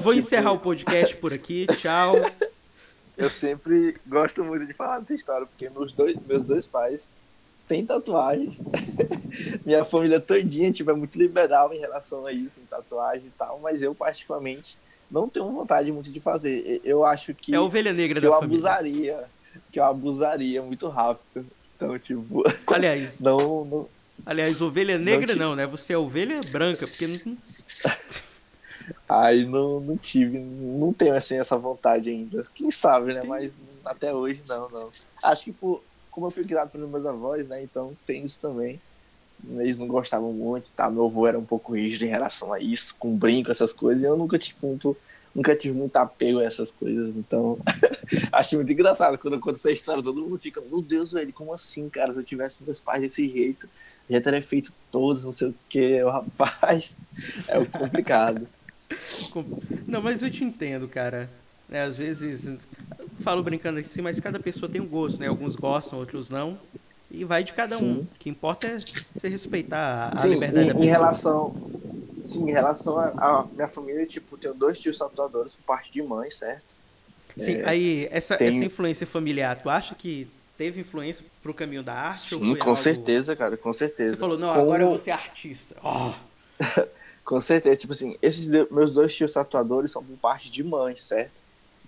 Vou encerrar o podcast por aqui. Tchau. Eu sempre gosto muito de falar dessa história, porque meus dois pais... tem tatuagens. Minha família todinha, é muito liberal em relação a isso, em tatuagem e tal, mas eu, particularmente, não tenho vontade muito de fazer. Eu acho que... É a ovelha negra da família. Que eu abusaria muito rápido. Então, aliás... Não... Aliás, ovelha negra não, né? Você é ovelha branca, porque... Aí não tenho, assim, essa vontade ainda. Quem sabe, né? Mas até hoje, não. Acho que como eu fui criado pelos meus avós, né, então tem isso também. Eles não gostavam muito, tá? Meu avô era um pouco rígido em relação a isso, com brinco, essas coisas, e eu nunca tive muito nunca tive muito apego a essas coisas, então acho muito engraçado quando acontece essa história, todo mundo fica, meu Deus, velho, como assim, cara, se eu tivesse meus pais desse jeito, já teria feito todos, não sei o que, o rapaz, é o complicado. Não, mas eu te entendo, cara, é, às vezes, falo brincando assim, mas cada pessoa tem um gosto, né, alguns gostam, outros não. E vai de cada um. O que importa é você respeitar a liberdade da pessoa. Em relação à minha família, tipo, tenho 2 tios tatuadores por parte de mãe, certo? Sim, é, aí essa influência familiar, tu acha que teve influência pro caminho da arte? Sim, ou foi com algo... certeza, cara, com certeza. Você falou, não, agora eu vou ser artista. Oh. Com certeza, tipo assim, esses meus 2 tios tatuadores são por parte de mãe, certo?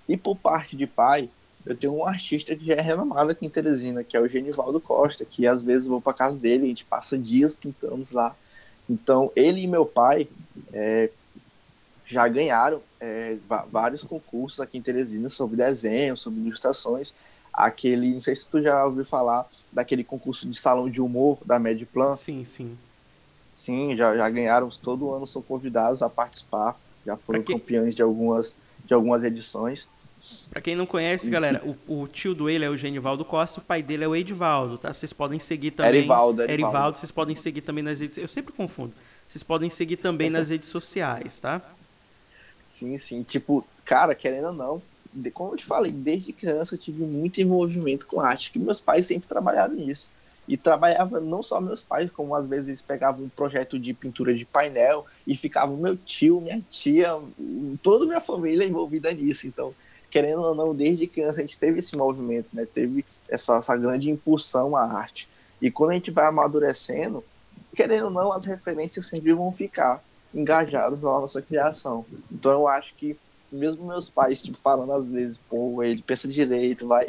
E por parte de pai... Eu tenho um artista que já é renomado aqui em Teresina, que é o Genivaldo Costa, que às vezes eu vou pra casa dele, a gente passa dias, pintamos lá. Então, ele e meu pai já ganharam vários concursos aqui em Teresina sobre desenho, sobre ilustrações. Aquele, não sei se tu já ouviu falar, daquele concurso de salão de humor da Medplan. Sim, sim. Sim, já ganharam, todo ano são convidados a participar, já foram campeões de algumas edições. Pra quem não conhece, galera, o tio do Eiler é o Genivaldo Costa, o pai dele é o Érivaldo, tá? Vocês podem seguir também... Érivaldo. Vocês podem seguir também nas redes... Eu sempre confundo. Vocês podem seguir também nas redes sociais, tá? Sim, sim. Tipo, cara, querendo ou não, como eu te falei, desde criança eu tive muito envolvimento com arte, que meus pais sempre trabalharam nisso. E trabalhava não só meus pais, como às vezes eles pegavam um projeto de pintura de painel e ficava meu tio, minha tia, toda a minha família envolvida nisso, então... Querendo ou não, desde criança a gente teve esse movimento, né? Teve essa grande impulsão à arte. E quando a gente vai amadurecendo, querendo ou não, as referências sempre vão ficar engajadas na nossa criação. Então eu acho que, mesmo meus pais tipo, falando às vezes, pô, ele pensa direito, vai,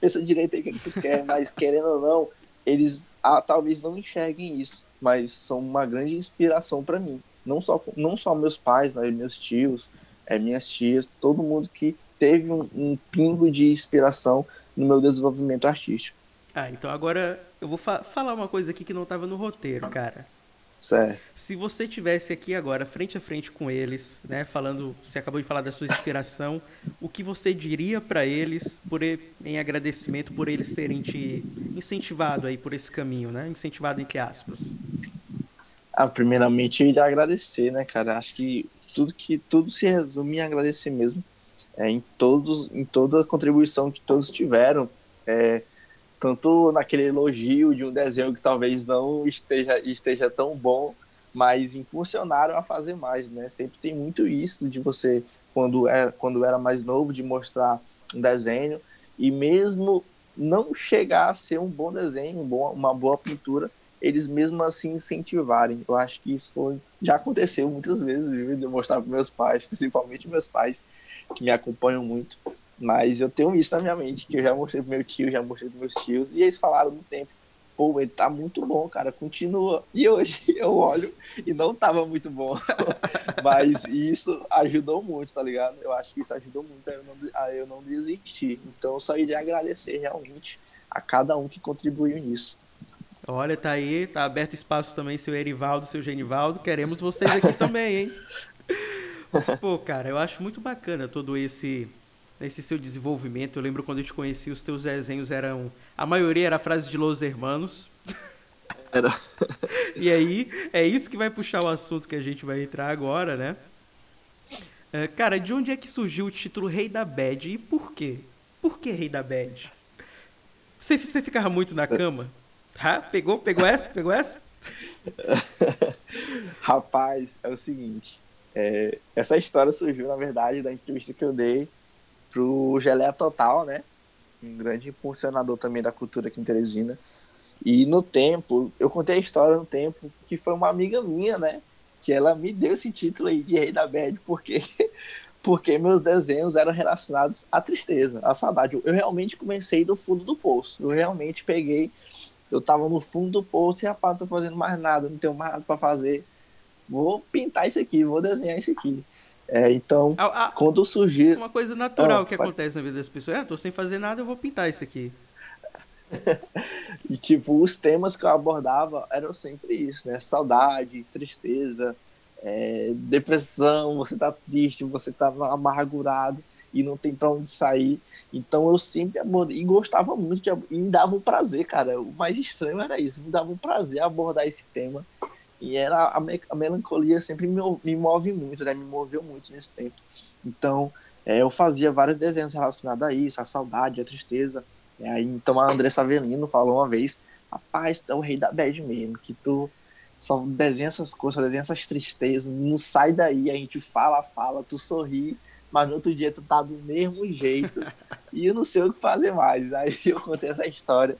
pensa direito aí o que tu quer, mas querendo ou não, eles talvez não enxerguem isso, mas são uma grande inspiração para mim. Não só meus pais, mas meus tios, minhas tias, todo mundo que teve um pingo de inspiração no meu desenvolvimento artístico. Ah, então agora eu vou falar uma coisa aqui que não estava no roteiro, cara. Certo. Se você estivesse aqui agora, frente a frente com eles, né, falando, você acabou de falar da sua inspiração, o que você diria para eles em agradecimento por eles terem te incentivado aí por esse caminho, né? Incentivado entre aspas. Ah, primeiramente eu iria agradecer, né, cara? Acho que tudo se resume em agradecer mesmo. Em toda a contribuição que todos tiveram, tanto naquele elogio de um desenho que talvez não esteja tão bom, mas impulsionaram a fazer mais, né? Sempre tem muito isso de você, quando era mais novo, de mostrar um desenho, e mesmo não chegar a ser um bom desenho, uma boa pintura, eles mesmo assim incentivarem. Eu acho que isso já aconteceu muitas vezes, viu? De eu mostrar para meus pais, principalmente meus pais, que me acompanham muito. Mas eu tenho isso na minha mente, que eu já mostrei pro meu tio, já mostrei pros meus tios, e eles falaram no tempo, pô, ele tá muito bom, cara, continua. E hoje eu olho e não tava muito bom. Mas isso ajudou muito, tá ligado? Eu acho que isso ajudou muito a eu não desistir. Então eu só iria agradecer realmente a cada um que contribuiu nisso. Olha, tá aí, tá aberto espaço também, seu Érivaldo, seu Genivaldo, queremos vocês aqui também, hein? Pô, cara, eu acho muito bacana todo esse seu desenvolvimento. Eu lembro quando eu te conheci, os teus desenhos eram... A maioria era a frase de Los Hermanos. Era. E aí, é isso que vai puxar o assunto que a gente vai entrar agora, né? Cara, de onde é que surgiu o título Rei da Bad e por quê? Por que Rei da Bad? Você ficava muito na cama? Ah, pegou essa? Rapaz, é o seguinte, essa história surgiu, na verdade, da entrevista que eu dei pro Geleia Total, né, um grande impulsionador também da cultura aqui em Teresina, e no tempo, eu contei a história no tempo, que foi uma amiga minha, né, que ela me deu esse título aí de Rei da Bad, porque meus desenhos eram relacionados à tristeza, à saudade. Eu realmente comecei do fundo do poço, eu realmente peguei. Eu tava no fundo do poço e, rapaz, não tô fazendo mais nada, não tenho mais nada pra fazer. Vou pintar isso aqui, vou desenhar isso aqui. Então, quando surgir... Uma coisa natural que acontece na vida das pessoas. Tô sem fazer nada, eu vou pintar isso aqui. E, tipo, os temas que eu abordava eram sempre isso, né? Saudade, tristeza, depressão, você tá triste, você tá amargurado e não tem pra onde sair. Então eu sempre abordei, e gostava muito, e me dava um prazer, cara. O mais estranho era isso, me dava um prazer abordar esse tema. E era a melancolia sempre me move muito, né? Me moveu muito nesse tempo. Então, eu fazia vários desenhos relacionados a isso, a saudade, a tristeza. Aí, então, a Andressa Avelino falou uma vez, rapaz, tu é o rei da bad mesmo, que tu só desenha essas coisas, só desenha essas tristezas, não sai daí, a gente fala, tu sorri, mas no outro dia tu tá do mesmo jeito e eu não sei o que fazer mais. Aí eu contei essa história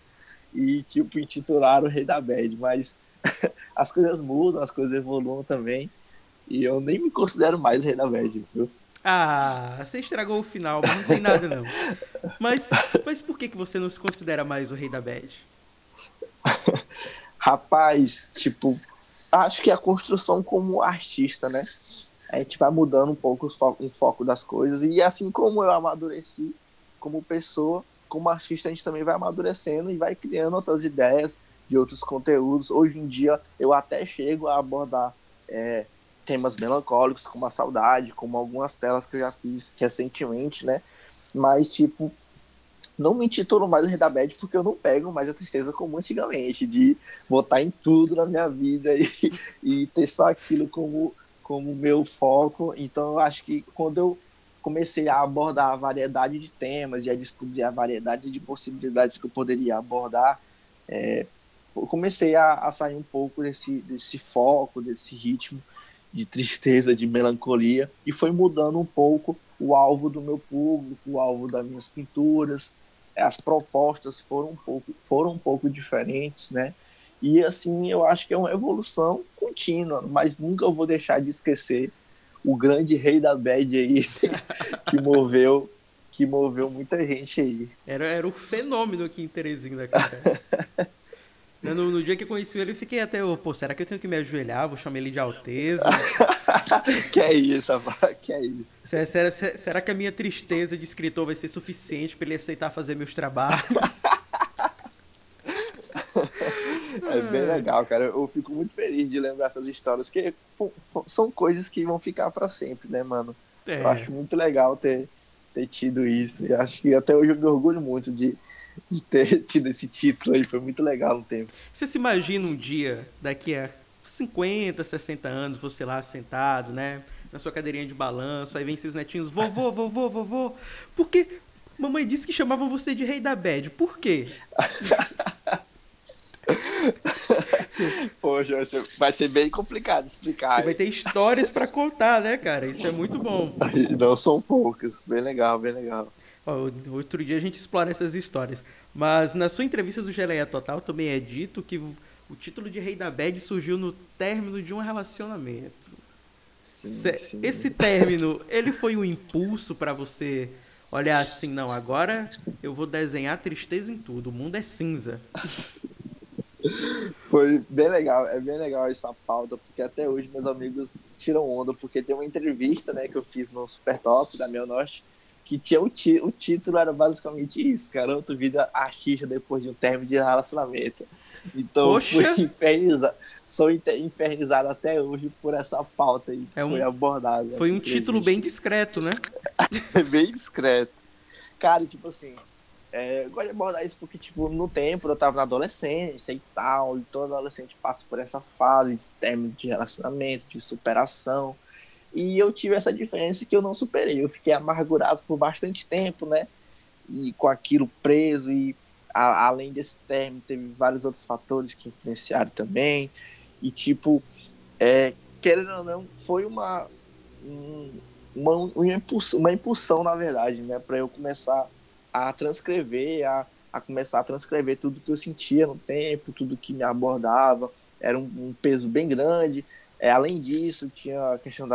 e, tipo, intitularam o rei da bad, mas... as coisas mudam, as coisas evoluam também. E eu nem me considero mais rei da bad, viu? Ah, você estragou o final, mas não tem nada não. Mas por que você não se considera mais o rei da bad? Rapaz, tipo, acho que a construção como artista, né? A gente vai mudando um pouco o foco das coisas. E assim como eu amadureci como pessoa, como artista, a gente também vai amadurecendo e vai criando outras ideias, de outros conteúdos. Hoje em dia eu até chego a abordar temas melancólicos, como a saudade, como algumas telas que eu já fiz recentemente, né? Mas, tipo, não me intitulo mais o rei da bad porque eu não pego mais a tristeza como antigamente, de botar em tudo na minha vida e ter só aquilo como meu foco. Então, eu acho que quando eu comecei a abordar a variedade de temas e a descobrir a variedade de possibilidades que eu poderia abordar, eu comecei a sair um pouco desse foco, desse ritmo de tristeza, de melancolia, e foi mudando um pouco o alvo do meu público, o alvo das minhas pinturas. As propostas foram um pouco diferentes, né? E assim, eu acho que é uma evolução contínua, mas nunca eu vou deixar de esquecer o grande rei da bad aí, que moveu muita gente aí. Era um fenômeno aqui em Teresina, cara. No dia que eu conheci ele, eu fiquei até, pô, será que eu tenho que me ajoelhar? Vou chamar ele de Alteza? Que é isso, rapaz, que é isso? Será que a minha tristeza de escritor vai ser suficiente para ele aceitar fazer meus trabalhos? É bem legal, cara. Eu fico muito feliz de lembrar essas histórias, que são coisas que vão ficar para sempre, né, mano? Eu acho muito legal ter tido isso. Eu acho que até hoje eu me orgulho muito de ter tido esse título aí, foi muito legal o tempo. Você se imagina um dia, daqui a 50, 60 anos, você lá sentado, né, na sua cadeirinha de balanço, aí vem seus netinhos, vovô, porque mamãe disse que chamavam você de rei da bad, por quê? Poxa, vai ser bem complicado explicar. Você vai ter histórias pra contar, né, cara? Isso é muito bom. Não são poucas, bem legal. Outro dia a gente explora essas histórias. Mas na sua entrevista do Geleia Total também é dito que o título de rei da bad surgiu no término de um relacionamento. Sim. Esse término, ele foi um impulso para você olhar assim, não, agora eu vou desenhar tristeza em tudo, o mundo é cinza. Foi bem legal, é bem legal essa pauta, porque até hoje meus amigos tiram onda, porque tem uma entrevista, né, que eu fiz no Super Top da Meu Norte, que tinha o título era basicamente isso, cara, outro vídeo artista depois de um término de relacionamento. Então, poxa, sou infernizado até hoje por essa pauta aí, foi abordada. Foi um título bem discreto, né? Bem discreto. Cara, tipo assim, eu gosto de abordar isso porque, tipo, no tempo eu tava na adolescência e tal, e todo adolescente passa por essa fase de término de relacionamento, de superação. E eu tive essa diferença que eu não superei. Eu fiquei amargurado por bastante tempo, né? E com aquilo preso. E além desse término, teve vários outros fatores que influenciaram também. E, tipo, querendo ou não, foi uma impulsão, na verdade, né? Para eu começar a transcrever, a começar a transcrever tudo que eu sentia no tempo, tudo que me abordava. Era um peso bem grande. Além disso, tinha a questão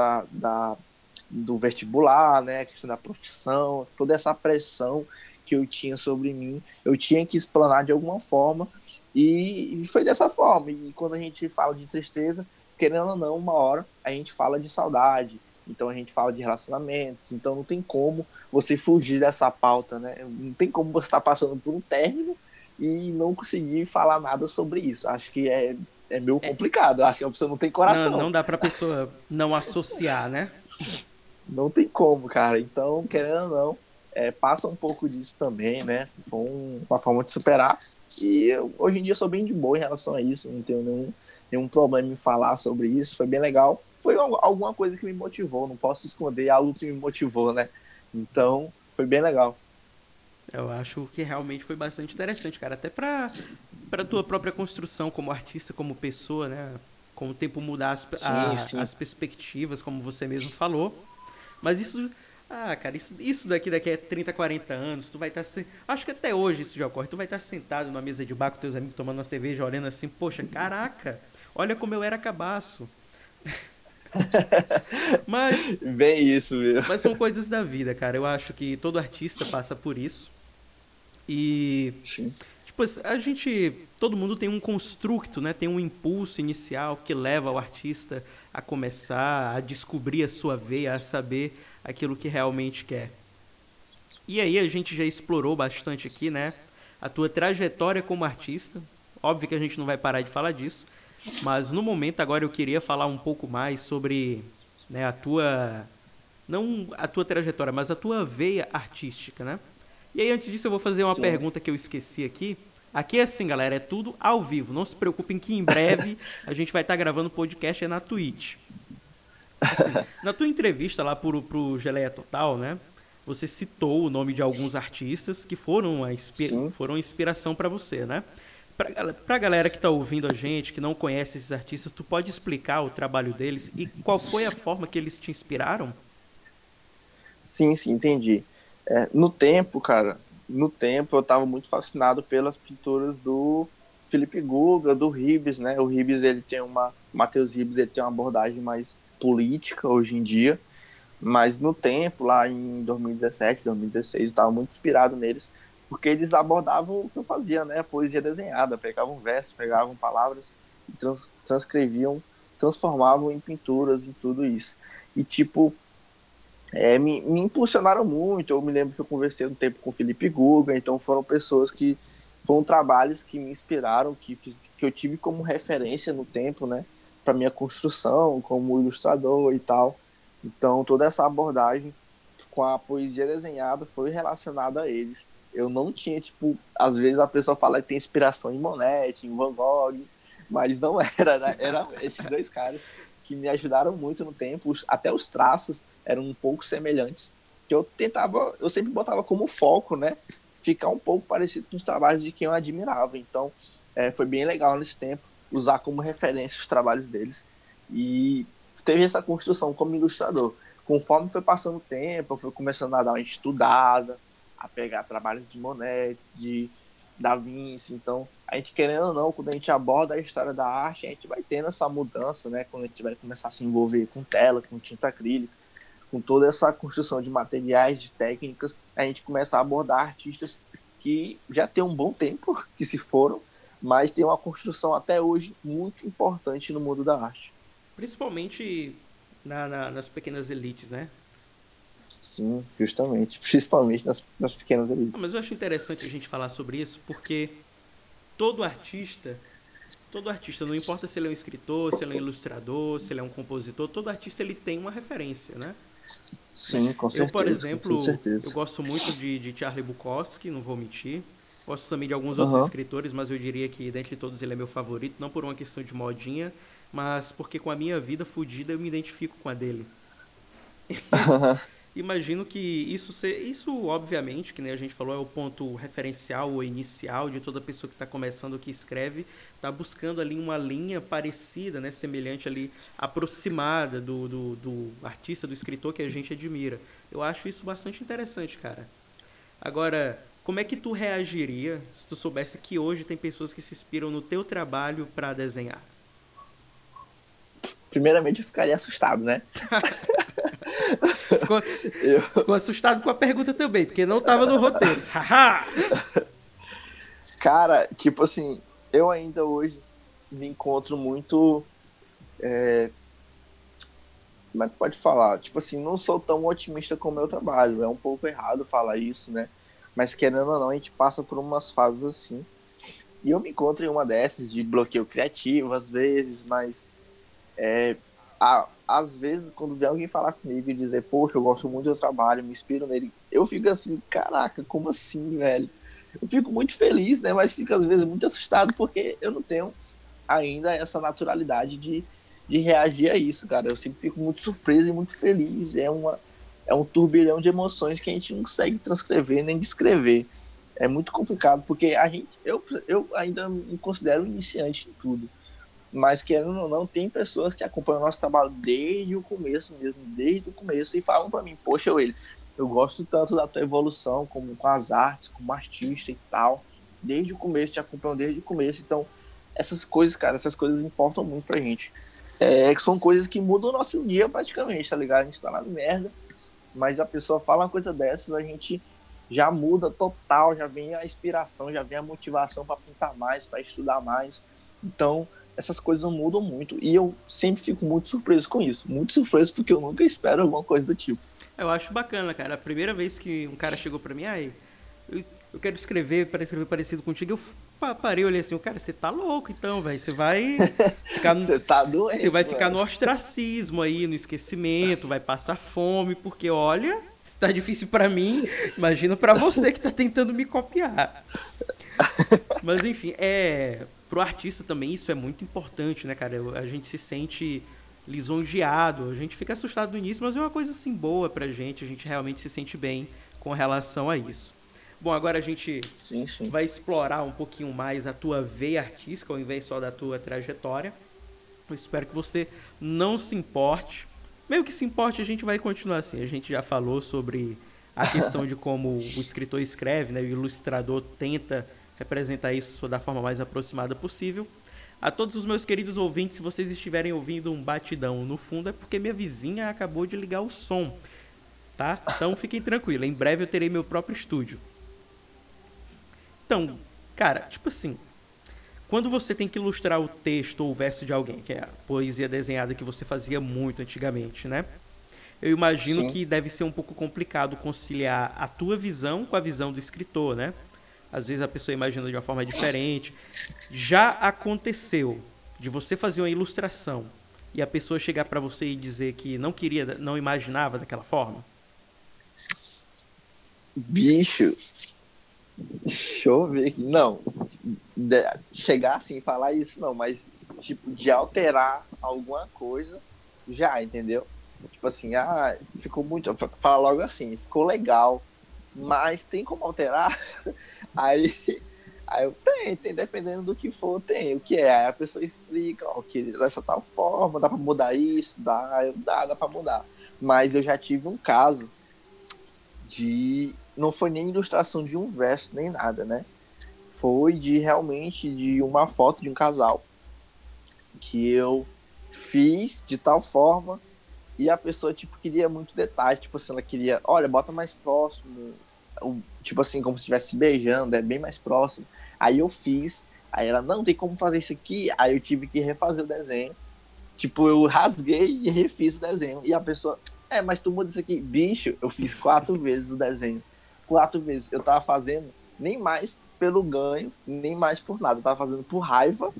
do vestibular, né? A questão da profissão, toda essa pressão que eu tinha sobre mim, eu tinha que explanar de alguma forma, e foi dessa forma. E quando a gente fala de tristeza, querendo ou não, uma hora a gente fala de saudade, então a gente fala de relacionamentos, então não tem como você fugir dessa pauta, né? Não tem como você estar passando por um término e não conseguir falar nada sobre isso. Acho que é meio complicado. Acho que a pessoa não tem coração. Não dá pra pessoa não associar, né? Não tem como, cara. Então, querendo ou não, passa um pouco disso também, né? Foi uma forma de superar. E eu, hoje em dia, sou bem de boa em relação a isso. Não tenho nenhum problema em falar sobre isso. Foi bem legal. Foi alguma coisa que me motivou. Não posso esconder algo que me motivou, né? Então, foi bem legal. Eu acho que realmente foi bastante interessante, cara. Até pra tua própria construção como artista, como pessoa, né? Com o tempo mudar as perspectivas, como você mesmo falou. Mas isso... Ah, cara, isso daqui a 30, 40 anos, tu vai estar... Acho que até hoje isso já ocorre. Tu vai estar sentado numa mesa de bar com teus amigos, tomando uma cerveja, olhando assim, poxa, caraca, olha como eu era cabaço. Mas... Bem isso, meu. Mas são coisas da vida, cara. Eu acho que todo artista passa por isso. E... Sim. Tipo, todo mundo tem um construto, né? Tem um impulso inicial que leva o artista a começar a descobrir a sua veia, a saber... aquilo que realmente quer. E aí a gente já explorou bastante aqui, né? A tua trajetória como artista. Óbvio que a gente não vai parar de falar disso, mas no momento agora eu queria falar um pouco mais sobre, né, a tua... Não a tua trajetória, mas a tua veia artística, né? E aí antes disso eu vou fazer uma pergunta que eu esqueci aqui. Aqui é assim, galera, é tudo ao vivo. Não se preocupem que em breve a gente vai estar gravando o podcast na Twitch. Assim, na tua entrevista lá pro Geleia Total, né? Você citou o nome de alguns artistas que foram inspiração para você, né? Pra galera que tá ouvindo a gente, que não conhece esses artistas, tu pode explicar o trabalho deles e qual foi a forma que eles te inspiraram? Sim, entendi. No tempo eu tava muito fascinado pelas pinturas do Felipe Guga, do Ribes, né? O Ribes, Mateus Ribes, ele tem uma abordagem mais política hoje em dia, mas no tempo, lá em 2017, 2016, eu estava muito inspirado neles, porque eles abordavam o que eu fazia, né, poesia desenhada, pegavam versos, pegavam palavras, transcreviam, transformavam em pinturas, em tudo isso, e tipo, me impulsionaram muito. Eu me lembro que eu conversei um tempo com o Felipe Guga, então foram trabalhos que me inspiraram, que eu tive como referência no tempo, né, para minha construção como ilustrador e tal. Então toda essa abordagem com a poesia desenhada foi relacionada a eles. Eu não tinha, às vezes a pessoa fala que tem inspiração em Monet, em Van Gogh, mas não era, né? Era esses dois caras que me ajudaram muito no tempo. Até os traços eram um pouco semelhantes, que eu sempre botava como foco, né, ficar um pouco parecido com os trabalhos de quem eu admirava. Então foi bem legal nesse tempo usar como referência os trabalhos deles, e teve essa construção como ilustrador. Conforme foi passando o tempo, eu fui começando a dar uma estudada, a pegar trabalhos de Monet, de Da Vinci. Então, a gente, querendo ou não, quando a gente aborda a história da arte, a gente vai tendo essa mudança, né? Quando a gente vai começar a se envolver com tela, com tinta acrílica, com toda essa construção de materiais, de técnicas, a gente começa a abordar artistas que já tem um bom tempo, que se foram, mas tem uma construção até hoje muito importante no mundo da arte. Principalmente nas pequenas elites, né? Sim, justamente. Principalmente nas pequenas elites. Mas eu acho interessante a gente falar sobre isso, porque todo artista, não importa se ele é um escritor, se ele é um ilustrador, se ele é um compositor, todo artista ele tem uma referência, né? Sim, com certeza. Eu, por exemplo, eu gosto muito de Charlie Bukowski, não vou mentir. Gosto também de alguns outros escritores, mas eu diria que, dentre todos, ele é meu favorito, não por uma questão de modinha, mas porque com a minha vida fodida eu me identifico com a dele. Imagino que isso, obviamente, que nem a gente falou, é o ponto referencial ou inicial de toda pessoa que está começando, que escreve, está buscando ali uma linha parecida, né, semelhante ali, aproximada do artista, do escritor que a gente admira. Eu acho isso bastante interessante, cara. Agora... Como é que tu reagiria se tu soubesse que hoje tem pessoas que se inspiram no teu trabalho para desenhar? Primeiramente, eu ficaria assustado, né? Ficou assustado com a pergunta também, porque não tava no roteiro. Cara, eu ainda hoje me encontro muito... Como é que pode falar? Não sou tão otimista com o meu trabalho. É um pouco errado falar isso, né? Mas, querendo ou não, a gente passa por umas fases assim. E eu me encontro em uma dessas de bloqueio criativo, às vezes, mas às vezes quando vem alguém falar comigo e dizer, poxa, eu gosto muito do meu trabalho, me inspiro nele, eu fico assim, caraca, como assim, velho? Eu fico muito feliz, né? Mas fico, às vezes, muito assustado, porque eu não tenho ainda essa naturalidade de reagir a isso, cara. Eu sempre fico muito surpreso e muito feliz. É um turbilhão de emoções que a gente não consegue transcrever nem descrever. É muito complicado, porque eu ainda me considero iniciante em tudo. Mas, querendo ou não, tem pessoas que acompanham o nosso trabalho desde o começo mesmo, e falam pra mim, poxa, eu gosto tanto da tua evolução com as artes, como artista e tal, desde o começo, te acompanho desde o começo. Então, essas coisas, cara, importam muito pra gente. São coisas que mudam o nosso dia praticamente, tá ligado? A gente tá na merda, mas a pessoa fala uma coisa dessas, a gente já muda total, já vem a inspiração, já vem a motivação pra pintar mais, pra estudar mais. Então, essas coisas mudam muito e eu sempre fico muito surpreso com isso. Muito surpreso porque eu nunca espero alguma coisa do tipo. Eu acho bacana, cara. A primeira vez que um cara chegou pra mim, eu quero escrever para escrever parecido contigo, eu parei, olhei assim, cara, você tá louco então, velho. Você vai ficar no... Você tá doente, você vai ficar no ostracismo aí, no esquecimento, vai passar fome, porque olha, se tá difícil pra mim, imagina pra você que tá tentando me copiar. Mas enfim, pro artista também isso é muito importante, né, cara? A gente se sente lisonjeado, a gente fica assustado no início, mas é uma coisa assim boa pra gente, a gente realmente se sente bem com relação a isso. Bom, agora a gente vai explorar um pouquinho mais a tua veia artística, ao invés só da tua trajetória. Eu espero que você não se importe. Mesmo que se importe, a gente vai continuar assim. A gente já falou sobre a questão de como o escritor escreve, né? O ilustrador tenta representar isso da forma mais aproximada possível. A todos os meus queridos ouvintes, se vocês estiverem ouvindo um batidão no fundo, é porque minha vizinha acabou de ligar o som, tá? Então fiquem tranquilos, em breve eu terei meu próprio estúdio. Então, cara, tipo assim, quando você tem que ilustrar o texto ou o verso de alguém, que é a poesia desenhada que você fazia muito antigamente, né? Eu imagino que deve ser um pouco complicado conciliar a tua visão com a visão do escritor, né? Às vezes a pessoa imagina de uma forma diferente. Já aconteceu de você fazer uma ilustração e a pessoa chegar pra você e dizer que não queria, não imaginava daquela forma? Bicho, deixa eu ver aqui. Não, chegar assim e falar isso não, mas tipo, de alterar alguma coisa já, entendeu? Tipo assim, ficou muito, fala logo assim, ficou legal, mas tem como alterar? Aí eu tem, dependendo do que for, tem, o que é, aí a pessoa explica, ó, que dessa tal forma, dá pra mudar isso, dá pra mudar. Mas eu já tive um caso de, não foi nem ilustração de um verso, nem nada, né? Foi realmente de uma foto de um casal que eu fiz de tal forma e a pessoa, tipo, queria muito detalhe, tipo assim, ela queria, olha, bota mais próximo, tipo assim, como se estivesse beijando, é bem mais próximo. Aí eu fiz, aí ela, não, tem como fazer isso aqui, aí eu tive que refazer o desenho, tipo, eu rasguei e refiz o desenho, e a pessoa, mas tu muda isso aqui, bicho, eu fiz 4 vezes o desenho, 4 vezes, eu tava fazendo nem mais pelo ganho, nem mais por nada, eu tava fazendo por raiva.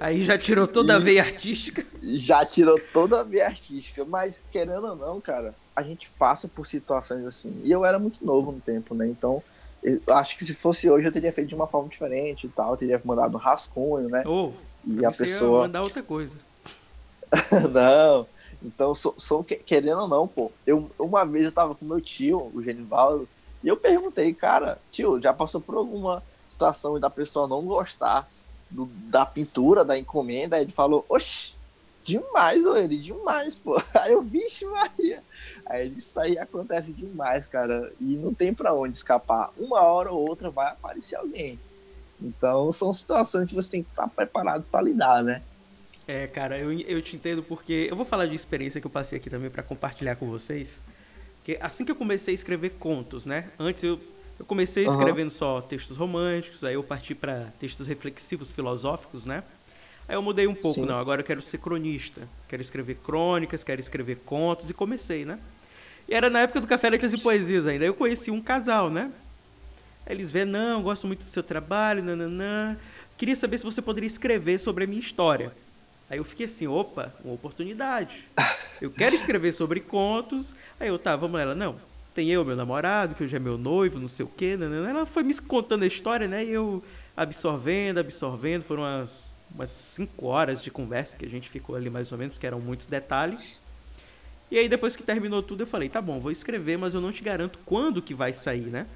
Aí já tirou toda a veia artística. Já tirou toda a veia artística, mas querendo ou não, cara, a gente passa por situações assim. E eu era muito novo no tempo, né? Então, eu acho que se fosse hoje eu teria feito de uma forma diferente e tal, eu teria mandado um rascunho, né? E a pessoa ia mandar outra coisa. Não. Então, querendo ou não, pô. Uma vez eu tava com meu tio, o Genivaldo, e eu perguntei, cara, tio, já passou por alguma situação da pessoa não gostar da pintura, da encomenda? Aí ele falou, oxe, demais, demais, pô. Aí eu, vixe Maria. Aí isso aí acontece demais, cara, e não tem pra onde escapar. Uma hora ou outra vai aparecer alguém. Então são situações que você tem que estar preparado pra lidar, né? Cara, eu te entendo, porque eu vou falar de experiência que eu passei aqui também pra compartilhar com vocês. Porque assim que eu comecei a escrever contos, né? Antes eu comecei escrevendo só textos românticos, aí eu parti para textos reflexivos, filosóficos, né? Aí eu mudei um pouco, não, agora eu quero ser cronista, quero escrever crônicas, quero escrever contos, e comecei, né? E era na época do Café Letras e Poesias ainda, eu conheci um casal, né? Aí eles vê, não, gosto muito do seu trabalho, nananã. Queria saber se você poderia escrever sobre a minha história. Aí eu fiquei assim, opa, uma oportunidade. Eu quero escrever sobre contos. Aí eu, tá, vamos lá. Ela, não, tem eu, meu namorado, que hoje é meu noivo, não sei o quê. Nananã. Ela foi me contando a história, né? E eu absorvendo. Foram umas 5 horas de conversa que a gente ficou ali mais ou menos, porque eram muitos detalhes. E aí depois que terminou tudo, eu falei, tá bom, vou escrever, mas eu não te garanto quando que vai sair, né?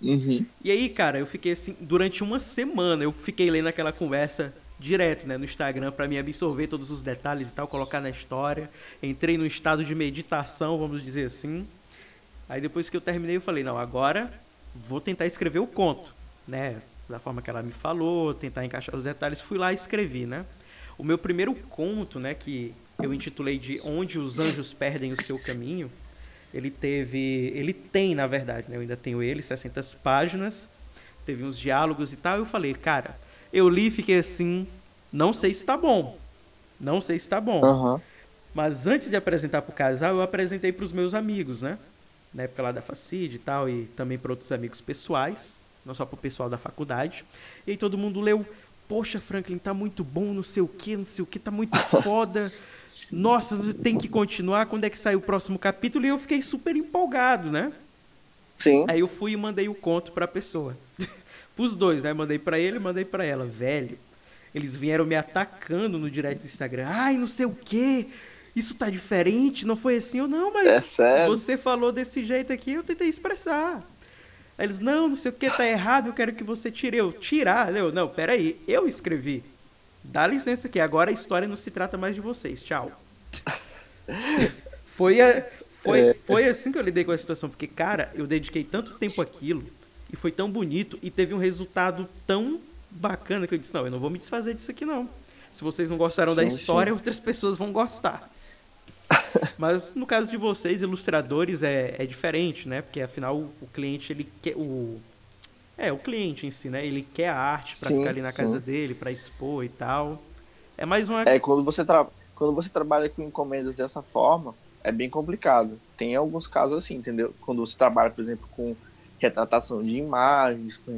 Uhum. E aí, cara, eu fiquei assim, durante uma semana, eu fiquei lendo aquela conversa direto, né, no Instagram, pra me absorver todos os detalhes e tal, colocar na história. Entrei num estado de meditação, vamos dizer assim. Aí depois que eu terminei, eu falei, não, agora vou tentar escrever o conto, né? Da forma que ela me falou, tentar encaixar os detalhes. Fui lá e escrevi, né? O meu primeiro conto, né, que eu intitulei de Onde os Anjos Perdem o Seu Caminho. Ele tem, na verdade, né? Eu ainda tenho ele, 60 páginas. Teve uns diálogos e tal. Eu falei, cara, eu li e fiquei assim, não sei se tá bom. Uhum. Mas antes de apresentar pro casal, eu apresentei pros meus amigos, né? Na época lá da Facid e tal, e também para outros amigos pessoais, não só pro pessoal da faculdade. E aí todo mundo leu, poxa, Franklin, tá muito bom, não sei o que, tá muito foda. Nossa, tem que continuar, quando é que sai o próximo capítulo? E eu fiquei super empolgado, né? Sim. Aí eu fui e mandei o conto pra pessoa. Pros dois, né? Mandei pra ele e mandei pra ela. Velho, eles vieram me atacando no direct do Instagram. Ai, não sei o quê, isso tá diferente, não foi assim? Eu, não, mas é sério? Você falou desse jeito aqui, eu tentei expressar. Aí eles, não sei o quê, tá errado, eu quero que você tire. Eu, tirar? Eu, não, peraí, eu escrevi. Dá licença que agora a história não se trata mais de vocês. Tchau. Foi assim que eu lidei com a situação. Porque, cara, eu dediquei tanto tempo àquilo. E foi tão bonito. E teve um resultado tão bacana que eu disse, não, eu não vou me desfazer disso aqui, não. Se vocês não gostaram da história, outras pessoas vão gostar. Mas, no caso de vocês, ilustradores, é diferente, né? Porque, afinal, o cliente, ele quer... o cliente em si, né? Ele quer a arte pra ficar ali na casa dele, pra expor e tal. É mais uma... Quando você trabalha com encomendas dessa forma, é bem complicado. Tem alguns casos assim, entendeu? Quando você trabalha, por exemplo, com retratação de imagens, com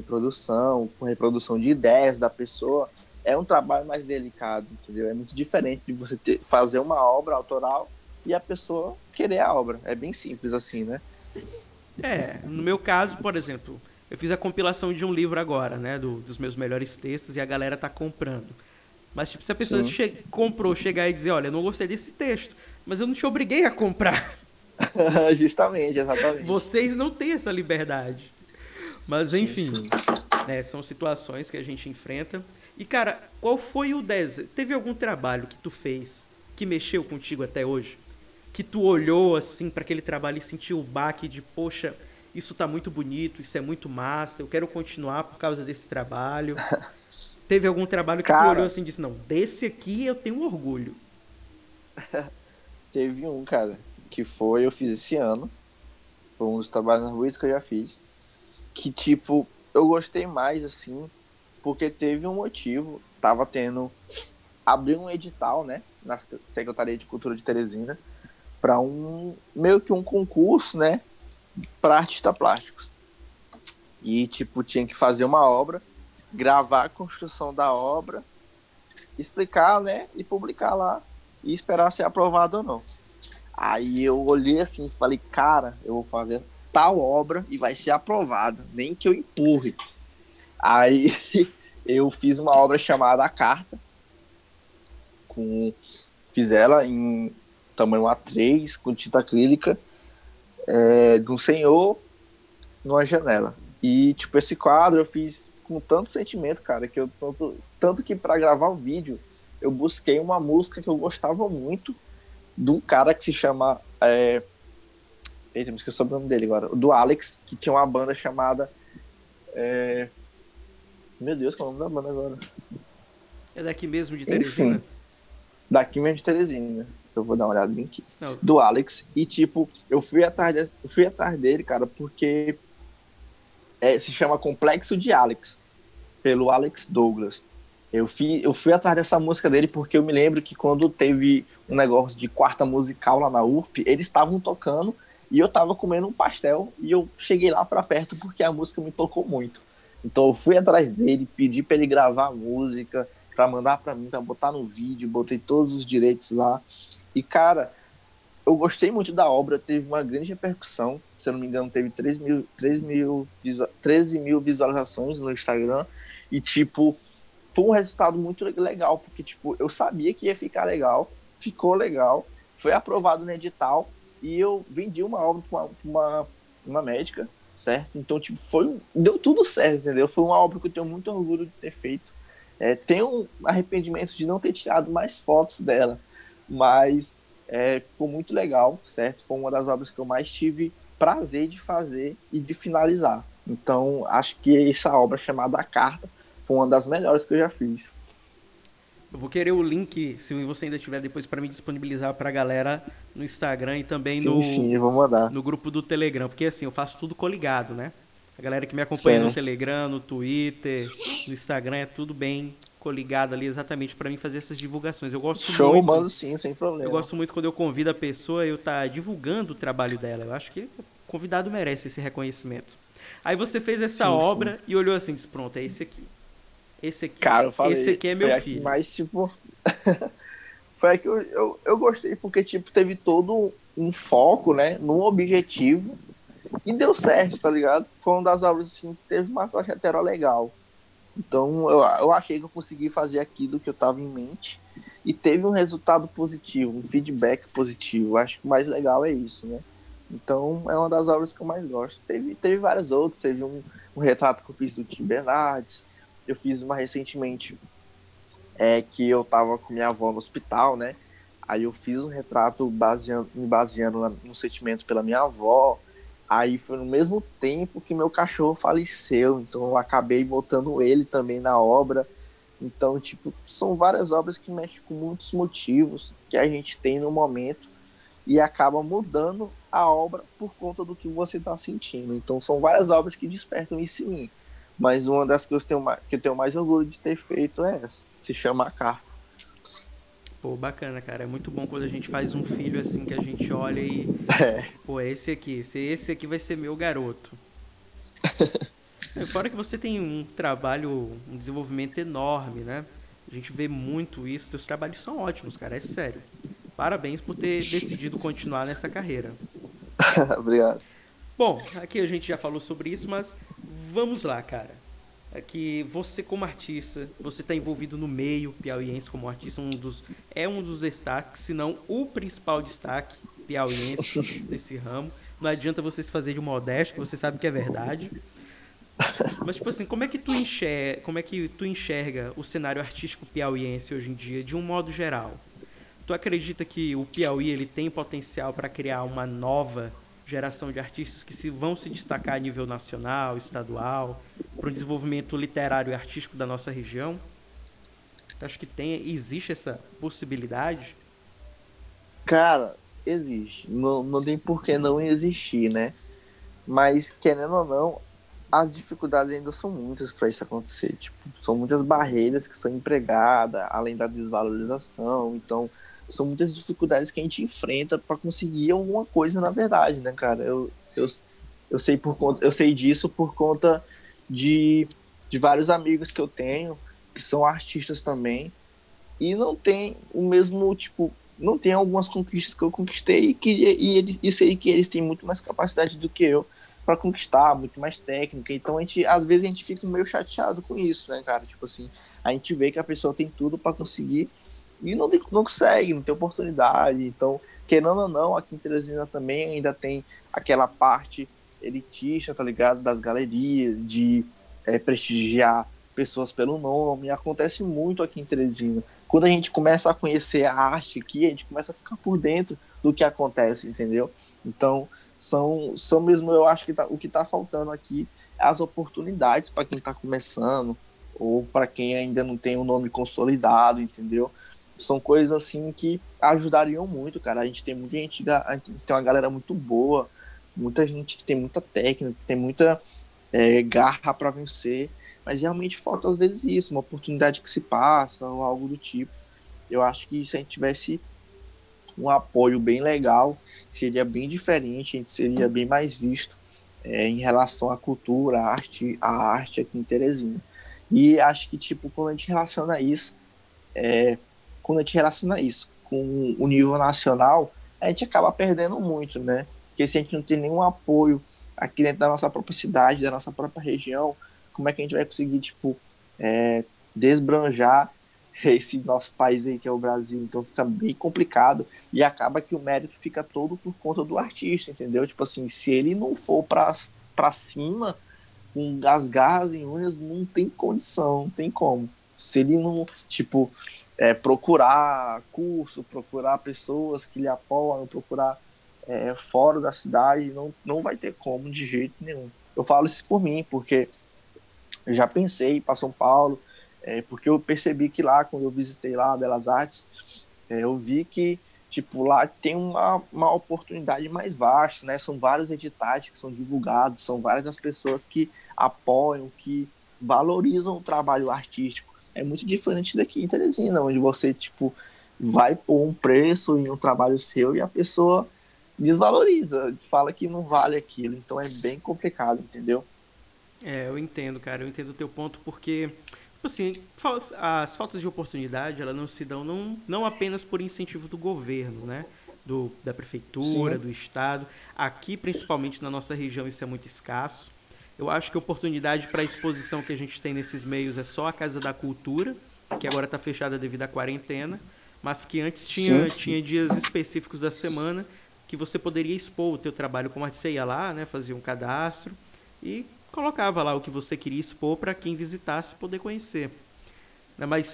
reprodução de ideias da pessoa, é um trabalho mais delicado, entendeu? É muito diferente de você fazer uma obra autoral e a pessoa querer a obra. É bem simples assim, né? É, no meu caso, por exemplo... Eu fiz a compilação de um livro agora, né? Dos meus melhores textos, e a galera tá comprando. Mas, tipo, se a pessoa chegar e dizer, olha, eu não gostei desse texto, mas eu não te obriguei a comprar. Justamente, exatamente. Vocês não têm essa liberdade. Mas, enfim, né, são situações que a gente enfrenta. E, cara, qual foi o desenho? Teve algum trabalho que tu fez, que mexeu contigo até hoje? Que tu olhou, assim, para aquele trabalho e sentiu o baque de, poxa... Isso tá muito bonito, isso é muito massa, eu quero continuar por causa desse trabalho. Teve algum trabalho que tu olhou assim e disse, não, desse aqui eu tenho orgulho? Teve um, cara, que eu fiz esse ano. Foi um dos trabalhos mais ruins que eu já fiz. Que, tipo, eu gostei mais, assim, porque teve um motivo. Abriu um edital, né, na Secretaria de Cultura de Teresina, pra meio que um concurso, né, para artistas plásticos. E, tipo, tinha que fazer uma obra, gravar a construção da obra, explicar, né, e publicar lá, e esperar ser aprovado ou não. Aí eu olhei assim e falei, cara, eu vou fazer tal obra e vai ser aprovada, nem que eu empurre. Aí eu fiz uma obra chamada A Carta, fiz ela em tamanho A3, com tinta acrílica, de um senhor numa janela. E, tipo, esse quadro eu fiz com tanto sentimento, cara, que tanto que pra gravar o vídeo eu busquei uma música que eu gostava muito, de um cara que se chama... Eita, me esqueci o nome dele agora. Do Alex, que tinha uma banda chamada... Meu Deus, qual é o nome da banda agora? É daqui mesmo de Teresina. Enfim, daqui mesmo de Teresina, né? Eu vou dar uma olhada bem aqui. Não. Do Alex. E, tipo, eu fui atrás dele, cara, porque se chama Complexo de Alex, pelo Alex Douglas. Eu fui atrás dessa música dele porque eu me lembro que quando teve um negócio de quarta musical lá na UFPE, eles estavam tocando E eu tava comendo um pastel e eu cheguei lá pra perto porque a música me tocou muito. Então eu fui atrás dele, pedi pra ele gravar a música, pra mandar pra mim, pra botar no vídeo, botei todos os direitos lá. E, cara, eu gostei muito da obra, teve uma grande repercussão. Se eu não me engano, teve 13 mil visualizações no Instagram. E, tipo, foi um resultado muito legal, porque, tipo, eu sabia que ia ficar legal, ficou legal, foi aprovado no edital. E eu vendi uma obra para uma médica, certo? Então, tipo, deu tudo certo, entendeu? Foi uma obra que eu tenho muito orgulho de ter feito. Tenho arrependimento de não ter tirado mais fotos dela, mas ficou muito legal, certo? Foi uma das obras que eu mais tive prazer de fazer e de finalizar. Então, acho que essa obra chamada A Carta foi uma das melhores que eu já fiz. Eu vou querer o link, se você ainda tiver depois, para me disponibilizar para a galera no Instagram e também eu vou mandar. No grupo do Telegram. Porque assim, eu faço tudo coligado, né? A galera que me acompanha no Telegram, no Twitter, no Instagram, é tudo bem coligado ali exatamente para mim fazer essas divulgações. Eu gosto muito. Mano, sim, sem problema. Eu gosto muito quando eu convido a pessoa e eu tá divulgando o trabalho dela. Eu acho que o convidado merece esse reconhecimento. Aí você fez essa obra e olhou assim, disse, pronto, é esse aqui. Esse aqui, cara, eu falei, esse aqui é meu filho. Mas, tipo, foi a que eu gostei, porque, tipo, teve todo um foco, né, num objetivo, e deu certo, tá ligado? Foi uma das obras, assim, que teve uma trajetória legal. Então, eu achei que eu consegui fazer aquilo que eu tava em mente, e teve um resultado positivo, um feedback positivo. Acho que o mais legal é isso, né? Então, é uma das obras que eu mais gosto. Teve várias outras, teve um retrato que eu fiz do Tim Bernardes. Eu fiz uma recentemente, que eu tava com minha avó no hospital, né? Aí eu fiz um retrato me baseando no sentimento pela minha avó. Aí foi no mesmo tempo que meu cachorro faleceu, então eu acabei botando ele também na obra. Então, tipo, são várias obras que mexem com muitos motivos que a gente tem no momento e acaba mudando a obra por conta do que você tá sentindo. Então, são várias obras que despertam isso em mim. Mas uma das que eu tenho mais orgulho de ter feito é essa, se chama A Carta. Pô, bacana, cara. É muito bom quando a gente faz um filho assim que a gente olha e... Pô, é esse aqui. Esse aqui vai ser meu garoto. Fora que você tem um trabalho, um desenvolvimento enorme, né? A gente vê muito isso. Teus trabalhos são ótimos, cara. É sério. Parabéns por ter decidido continuar nessa carreira. Obrigado. Bom, aqui a gente já falou sobre isso, mas... Vamos lá, cara. Aqui, você como artista, você está envolvido no meio piauiense como artista, um dos destaques, se não o principal destaque piauiense desse ramo. Não adianta você se fazer de modesto, você sabe que é verdade. Mas, tipo assim, como é que tu enxerga o cenário artístico piauiense hoje em dia, de um modo geral? Tu acredita que o Piauí ele tem potencial para criar uma nova geração de artistas que vão se destacar a nível nacional, estadual, para o desenvolvimento literário e artístico da nossa região? Acho que existe essa possibilidade? Cara, existe. Não, não tem por que não existir, né? Mas, querendo ou não, as dificuldades ainda são muitas para isso acontecer. Tipo, são muitas barreiras que são empregadas, além da desvalorização, então... São muitas dificuldades que a gente enfrenta para conseguir alguma coisa, na verdade, né, cara? Eu sei disso por conta de vários amigos que eu tenho, que são artistas também, e não tem o mesmo, tipo, não tem algumas conquistas que eu conquistei e sei que eles têm muito mais capacidade do que eu para conquistar, muito mais técnica. Então, às vezes a gente fica meio chateado com isso, né, cara? Tipo assim, a gente vê que a pessoa tem tudo para conseguir, e não consegue, não tem oportunidade. Então, querendo ou não, aqui em Teresina também ainda tem aquela parte elitista, tá ligado? Das galerias, de prestigiar pessoas pelo nome. Acontece muito aqui em Teresina. Quando a gente começa a conhecer a arte aqui, a gente começa a ficar por dentro do que acontece, entendeu? Então, são mesmo, eu acho que o que tá faltando aqui é as oportunidades para quem tá começando ou para quem ainda não tem um nome consolidado, entendeu? São coisas, assim, que ajudariam muito, cara. A gente tem muita gente, tem uma galera muito boa, muita gente que tem muita técnica, que tem muita garra pra vencer, mas realmente falta, às vezes, isso, uma oportunidade que se passa ou algo do tipo. Eu acho que se a gente tivesse um apoio bem legal, seria bem diferente, a gente seria bem mais visto em relação à cultura, à arte aqui em Teresina. E acho que, tipo, quando a gente relaciona isso com o nível nacional, a gente acaba perdendo muito, né? Porque se a gente não tem nenhum apoio aqui dentro da nossa própria cidade, da nossa própria região, como é que a gente vai conseguir, tipo, desbranjar esse nosso país aí que é o Brasil? Então fica bem complicado e acaba que o mérito fica todo por conta do artista, entendeu? Tipo assim, se ele não for pra cima com as garras em unhas, não tem condição, não tem como. Se ele não, tipo, procurar curso, procurar pessoas que lhe apoiam, procurar fora da cidade, não vai ter como de jeito nenhum. Eu falo isso por mim, porque eu já pensei para São Paulo, porque eu percebi que lá, quando eu visitei lá a Belas Artes, eu vi que, tipo, lá tem uma oportunidade mais vasta, né? São vários editais que são divulgados, são várias as pessoas que apoiam, que valorizam o trabalho artístico. É muito diferente daqui em Teresina, onde você, tipo, vai pôr um preço em um trabalho seu e a pessoa desvaloriza, fala que não vale aquilo. Então é bem complicado, entendeu? Eu entendo, cara. Eu entendo o teu ponto, porque... assim, as faltas de oportunidade, elas não se dão não apenas por incentivo do governo, né? Da prefeitura, sim, do estado. Aqui, principalmente na nossa região, isso é muito escasso. Eu acho que a oportunidade para a exposição que a gente tem nesses meios é só a Casa da Cultura, que agora está fechada devido à quarentena, mas que antes tinha dias específicos da semana que você poderia expor o teu trabalho como artista. Você ia lá, né, fazia um cadastro e colocava lá o que você queria expor para quem visitasse poder conhecer. Mas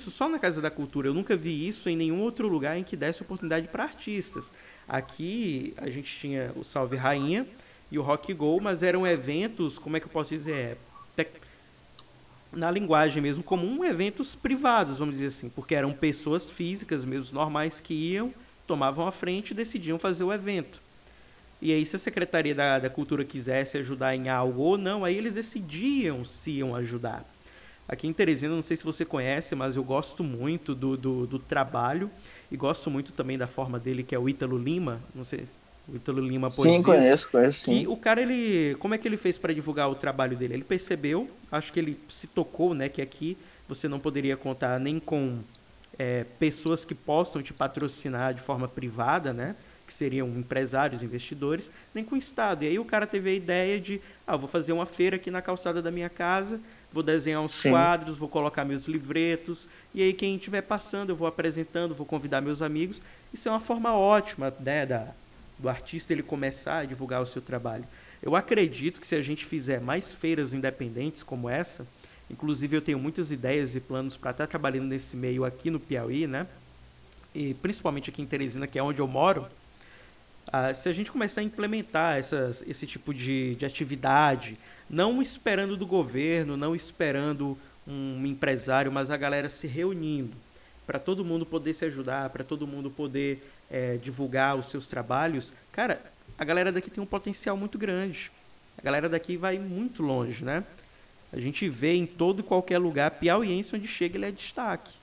só na Casa da Cultura. Eu nunca vi isso em nenhum outro lugar em que desse oportunidade para artistas. Aqui a gente tinha o Salve Rainha e o Rock Go, mas eram eventos, como é que eu posso dizer, na linguagem mesmo comum, eventos privados, vamos dizer assim, porque eram pessoas físicas mesmo, normais, que iam, tomavam a frente e decidiam fazer o evento. E aí, se a Secretaria da Cultura quisesse ajudar em algo ou não, aí eles decidiam se iam ajudar. Aqui em Teresina, não sei se você conhece, mas eu gosto muito do trabalho e gosto muito também da forma dele, que é o Ítalo Lima. Não sei, o Ítalo Lima Poesias. Sim, conheço, sim. E o cara, como é que ele fez para divulgar o trabalho dele? Ele percebeu, acho que ele se tocou, né, que aqui você não poderia contar nem com pessoas que possam te patrocinar de forma privada, né? Que seriam empresários, investidores, nem com o Estado. E aí o cara teve a ideia de, vou fazer uma feira aqui na calçada da minha casa, vou desenhar uns Sim. quadros, vou colocar meus livretos, e aí quem estiver passando eu vou apresentando, vou convidar meus amigos. Isso é uma forma ótima, né, do artista ele começar a divulgar o seu trabalho. Eu acredito que se a gente fizer mais feiras independentes como essa, inclusive eu tenho muitas ideias e planos para estar trabalhando nesse meio aqui no Piauí, né? E principalmente aqui em Teresina, que é onde eu moro, se a gente começar a implementar esse tipo de atividade, não esperando do governo, não esperando um empresário, mas a galera se reunindo para todo mundo poder se ajudar, para todo mundo poder divulgar os seus trabalhos, cara, a galera daqui tem um potencial muito grande. A galera daqui vai muito longe, né? A gente vê em todo e qualquer lugar, piauiense onde chega ele é destaque.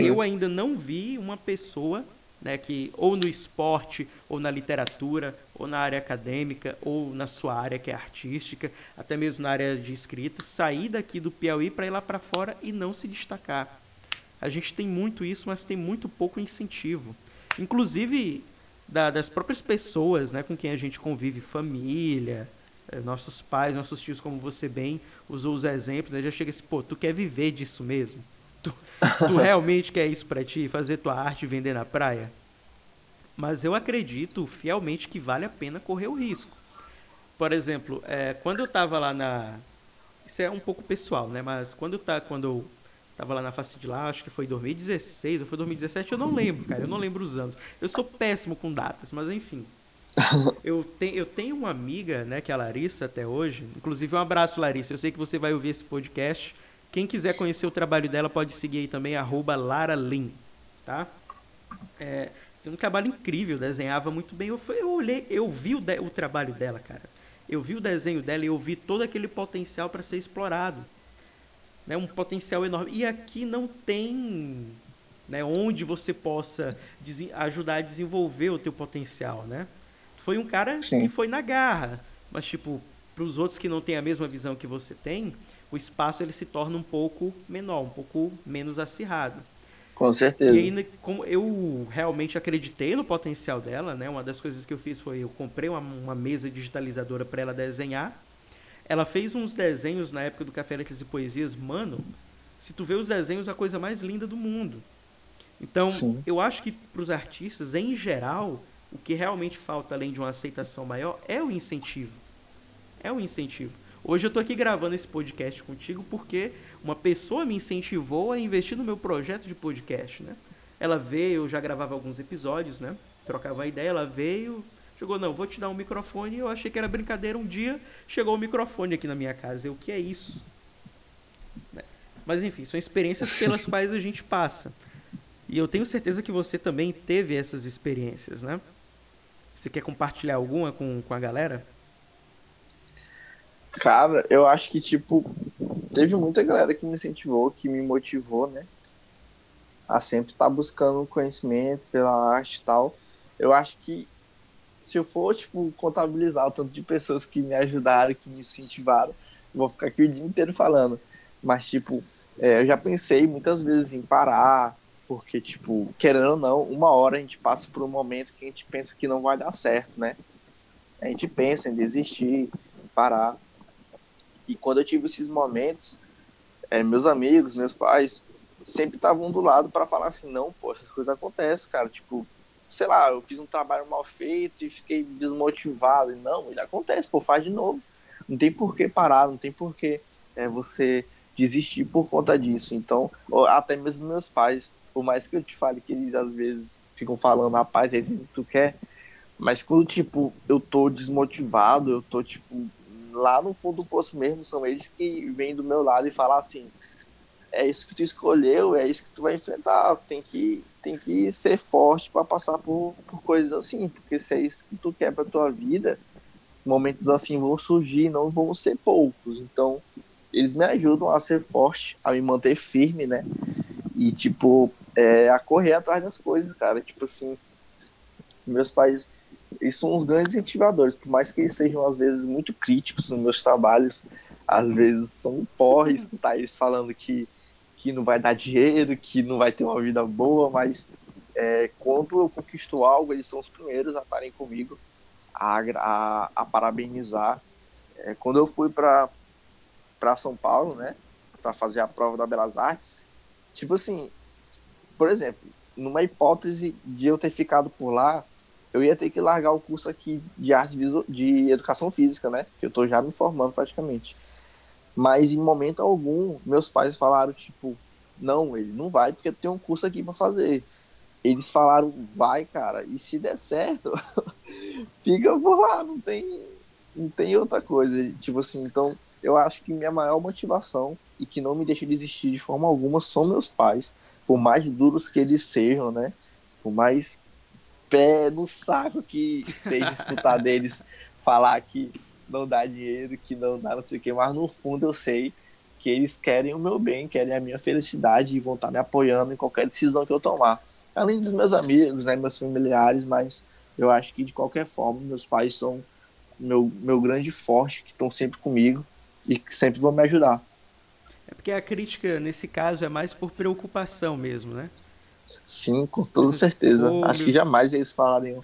Eu ainda não vi uma pessoa... né, que ou no esporte, ou na literatura, ou na área acadêmica, ou na sua área que é artística, até mesmo na área de escrita, sair daqui do Piauí para ir lá para fora e não se destacar. A gente tem muito isso, mas tem muito pouco incentivo. Inclusive das próprias pessoas, né, com quem a gente convive, família, nossos pais, nossos tios, como você bem usou os exemplos, né, já chega assim, pô, tu quer viver disso mesmo? Tu realmente quer isso pra ti? Fazer tua arte e vender na praia? Mas eu acredito fielmente que vale a pena correr o risco. Por exemplo, quando eu tava lá na... isso é um pouco pessoal, né? Mas quando eu tava lá na face de lá, acho que foi 2016 ou foi 2017, eu não lembro, cara. Eu não lembro os anos. Eu sou péssimo com datas, mas enfim. Eu tenho uma amiga, né? Que é a Larissa até hoje. Inclusive, um abraço, Larissa. Eu sei que você vai ouvir esse podcast. Quem quiser conhecer o trabalho dela pode seguir aí também, @laralin, tá? Tem um trabalho incrível, desenhava muito bem. Eu vi o trabalho dela, cara. Eu vi o desenho dela e eu vi todo aquele potencial para ser explorado, né? Um potencial enorme. E aqui não tem né? Onde você possa ajudar a desenvolver o teu potencial, né? Foi um cara Sim. que foi na garra, mas tipo, para os outros que não têm a mesma visão que você tem, o espaço ele se torna um pouco menor, um pouco menos acirrado. Com certeza. E ainda, como eu realmente acreditei no potencial dela, né? Uma das coisas que eu fiz foi, eu comprei uma mesa digitalizadora para ela desenhar. Ela fez uns desenhos na época do Café Letras e Poesias. Mano, se tu vê os desenhos, a coisa mais linda do mundo. Então, Sim. eu acho que para os artistas, em geral, o que realmente falta, além de uma aceitação maior, é o incentivo. É o incentivo. Hoje eu estou aqui gravando esse podcast contigo porque uma pessoa me incentivou a investir no meu projeto de podcast, né? Ela veio, eu já gravava alguns episódios, né? Trocava ideia, ela veio, chegou, não, vou te dar um microfone. Eu achei que era brincadeira. Um dia chegou o microfone aqui na minha casa. Eu, o que é isso? Mas enfim, são experiências pelas quais a gente passa. E eu tenho certeza que você também teve essas experiências, né? Você quer compartilhar alguma com a galera? Cara, eu acho que, tipo, teve muita galera que me incentivou, que me motivou, né? A sempre estar buscando conhecimento pela arte e tal. Eu acho que, se eu for, tipo, contabilizar o tanto de pessoas que me ajudaram, que me incentivaram, eu vou ficar aqui o dia inteiro falando. Mas, tipo, eu já pensei muitas vezes em parar, porque, tipo, querendo ou não, uma hora a gente passa por um momento que a gente pensa que não vai dar certo, né? A gente pensa em desistir, em parar. E quando eu tive esses momentos, meus amigos, meus pais, sempre estavam do lado para falar assim, não, pô, essas coisas acontecem, cara. Tipo, sei lá, eu fiz um trabalho mal feito e fiquei desmotivado. E não, ele acontece, pô, faz de novo. Não tem por que parar, não tem por que você desistir por conta disso. Então, até mesmo meus pais, por mais que eu te fale que eles às vezes ficam falando, rapaz, é isso que tu quer. Mas quando, tipo, eu tô desmotivado, eu tô, tipo... lá no fundo do poço mesmo, são eles que vêm do meu lado e falam assim, é isso que tu escolheu, é isso que tu vai enfrentar, tem que ser forte para passar por coisas assim, porque se é isso que tu quer para tua vida, momentos assim vão surgir, não vão ser poucos. Então eles me ajudam a ser forte, a me manter firme, né? E tipo, a correr atrás das coisas, cara. Tipo assim, meus pais, eles são uns grandes incentivadores, por mais que eles sejam às vezes muito críticos nos meus trabalhos, às vezes são porra escutar eles falando que não vai dar dinheiro, que não vai ter uma vida boa, mas quando eu conquisto algo, eles são os primeiros a estarem comigo, a parabenizar. Quando eu fui para São Paulo, né, para fazer a prova da Belas Artes, tipo assim, por exemplo, numa hipótese de eu ter ficado por lá, eu ia ter que largar o curso aqui de arte visual, de educação física, né? Que eu tô já me formando praticamente. Mas em momento algum, meus pais falaram, tipo, não, ele não vai porque tem um curso aqui pra fazer. Eles falaram, vai, cara, e se der certo, fica por lá, não tem outra coisa. Tipo assim, então, eu acho que minha maior motivação e que não me deixa desistir de forma alguma são meus pais, por mais duros que eles sejam, né? Por mais... pé no saco que seja escutar deles falar que não dá dinheiro, que não dá não sei o que, mas no fundo eu sei que eles querem o meu bem, querem a minha felicidade e vão estar me apoiando em qualquer decisão que eu tomar. Além dos meus amigos, né, meus familiares, mas eu acho que de qualquer forma meus pais são meu grande forte, que estão sempre comigo e que sempre vão me ajudar. É porque a crítica nesse caso é mais por preocupação mesmo, né? Sim, com toda certeza. Acho que jamais eles falarem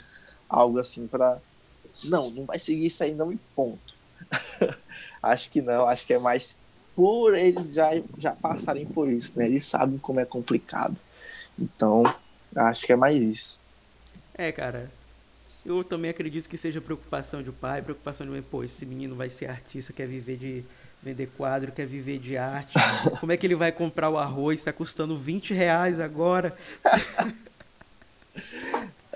algo assim pra... Não vai seguir isso aí não e ponto. Acho que não, acho que é mais por eles já passarem por isso, né? Eles sabem como é complicado. Então, acho que é mais isso. É, cara, eu também acredito que seja preocupação de um pai, preocupação de uma mãe. Pô, esse menino vai ser artista, quer viver de... vender quadro, quer viver de arte. Como é que ele vai comprar o arroz? Tá custando R$20 agora.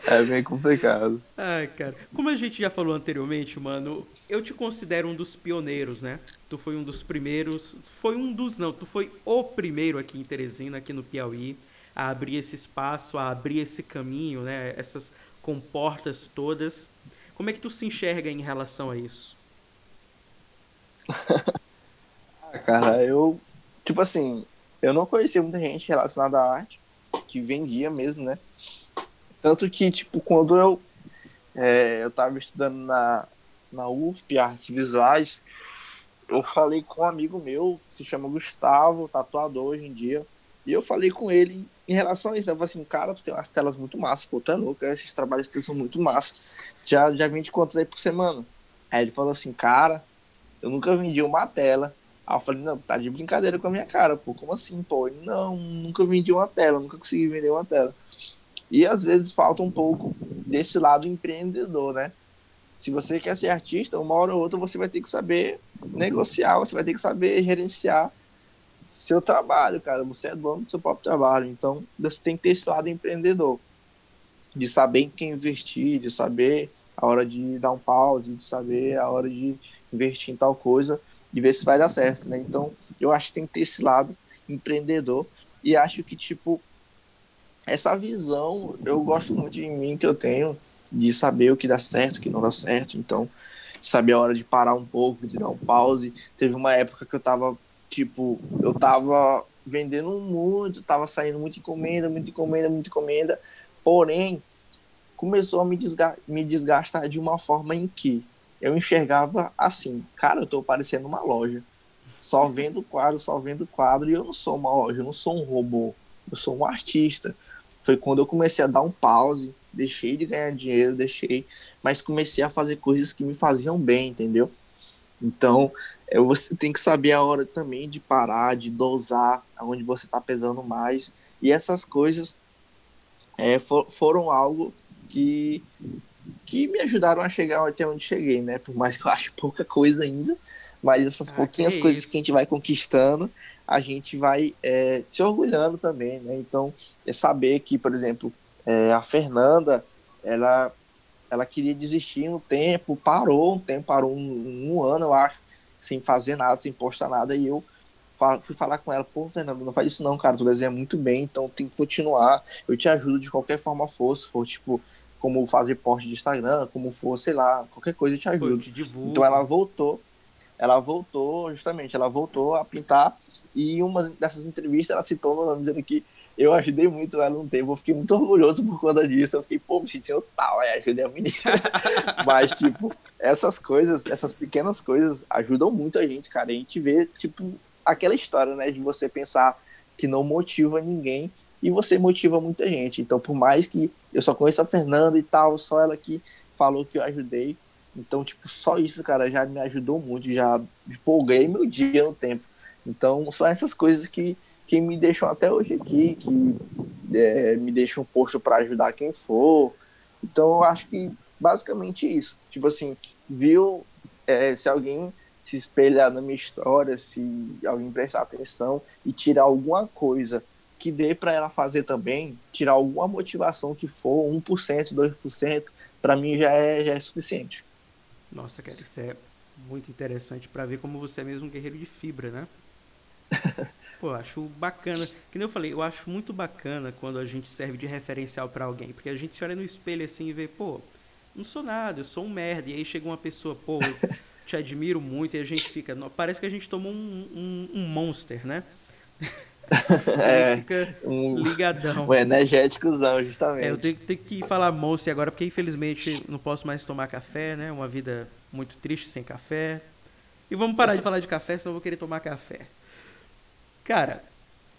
É bem complicado. Ai, cara. Como a gente já falou anteriormente, mano, eu te considero um dos pioneiros, né? Tu foi um dos primeiros. Foi um dos, não. Tu foi o primeiro aqui em Teresina, aqui no Piauí, a abrir esse espaço, a abrir esse caminho, né? Essas comportas todas. Como é que tu se enxerga em relação a isso? Cara, eu não conhecia muita gente relacionada à arte, que vendia mesmo, né? Tanto que, tipo, quando eu tava estudando na UFPE, Artes Visuais, eu falei com um amigo meu, que se chama Gustavo, tatuador hoje em dia, e eu falei com ele em relação a isso, né? Eu falei assim, cara, tu tem umas telas muito massas, pô, tá louco, esses trabalhos que são muito massas, já vende quantos aí por semana? Aí ele falou assim, cara, eu nunca vendi uma tela. Aí eu falei, não, tá de brincadeira com a minha cara, pô, como assim, pô? Ele, não, nunca vendi uma tela, nunca consegui vender uma tela. E às vezes falta um pouco desse lado empreendedor, né? Se você quer ser artista, uma hora ou outra você vai ter que saber negociar, você vai ter que saber gerenciar seu trabalho, cara. Você é dono do seu próprio trabalho, então você tem que ter esse lado empreendedor, de saber em quem investir, de saber a hora de dar um pause, de saber a hora de investir em tal coisa e ver se vai dar certo, né? Então, eu acho que tem que ter esse lado empreendedor e acho que, tipo, essa visão, eu gosto muito de mim que eu tenho, de saber o que dá certo, o que não dá certo. Então, saber a hora de parar um pouco, de dar um pause. Teve uma época que eu tava vendendo muito, tava saindo muita encomenda. Porém, começou a me desgastar de uma forma em que eu enxergava assim, cara, eu tô parecendo uma loja, só vendo quadro, e eu não sou uma loja, eu não sou um robô, eu sou um artista. Foi quando eu comecei a dar um pause, deixei de ganhar dinheiro, mas comecei a fazer coisas que me faziam bem, entendeu? Então, você tem que saber a hora também de parar, de dosar, aonde você tá pesando mais, e essas coisas foram algo que me ajudaram a chegar até onde cheguei, né? Por mais que eu ache pouca coisa ainda, mas essas pouquinhas coisas que a gente vai conquistando, a gente vai se orgulhando também, né? Então, é saber que, por exemplo, a Fernanda, ela queria desistir no tempo, parou um ano, eu acho, sem fazer nada, sem postar nada, e eu fui falar com ela, pô, Fernanda, não faz isso não, cara, tu desenha muito bem, então tem que continuar, eu te ajudo de qualquer forma for, tipo, como fazer post de Instagram, como for, sei lá, qualquer coisa eu te ajudo. Eu te divulgo. Então ela voltou a pintar, e em uma dessas entrevistas ela citou, dizendo que eu ajudei muito ela um tempo, eu fiquei muito orgulhoso por conta disso, eu fiquei, pô, me sentindo tal, aí ajudei a menina. Mas, tipo, essas pequenas coisas ajudam muito a gente, cara, a gente vê, tipo, aquela história, né, de você pensar que não motiva ninguém, e você motiva muita gente, então, por mais que eu só conheço a Fernanda e tal, só ela que falou que eu ajudei, então, tipo, só isso, cara, já me ajudou muito, já empolguei meu dia no tempo, então, só essas coisas que me deixam até hoje aqui, que me deixam posto para ajudar quem for. Então, eu acho que basicamente isso. Tipo assim, se alguém se espelhar na minha história, se alguém prestar atenção e tirar alguma coisa que dê para ela fazer também, tirar alguma motivação que for, 1%, 2%, para mim já é suficiente. Nossa, cara, isso é muito interessante para ver como você é mesmo um guerreiro de fibra, né? Pô, acho bacana. Que nem eu falei, eu acho muito bacana quando a gente serve de referencial pra alguém, porque a gente se olha no espelho assim e vê, pô, não sou nada, eu sou um merda. E aí chega uma pessoa, pô, eu te admiro muito. E a gente fica, parece que a gente tomou um monster, né? É, fica ligadão. Um energéticozão, justamente. Eu tenho que falar monster agora, porque infelizmente não posso mais tomar café, né? Uma vida muito triste sem café. E vamos parar de falar de café, senão eu vou querer tomar café. Cara,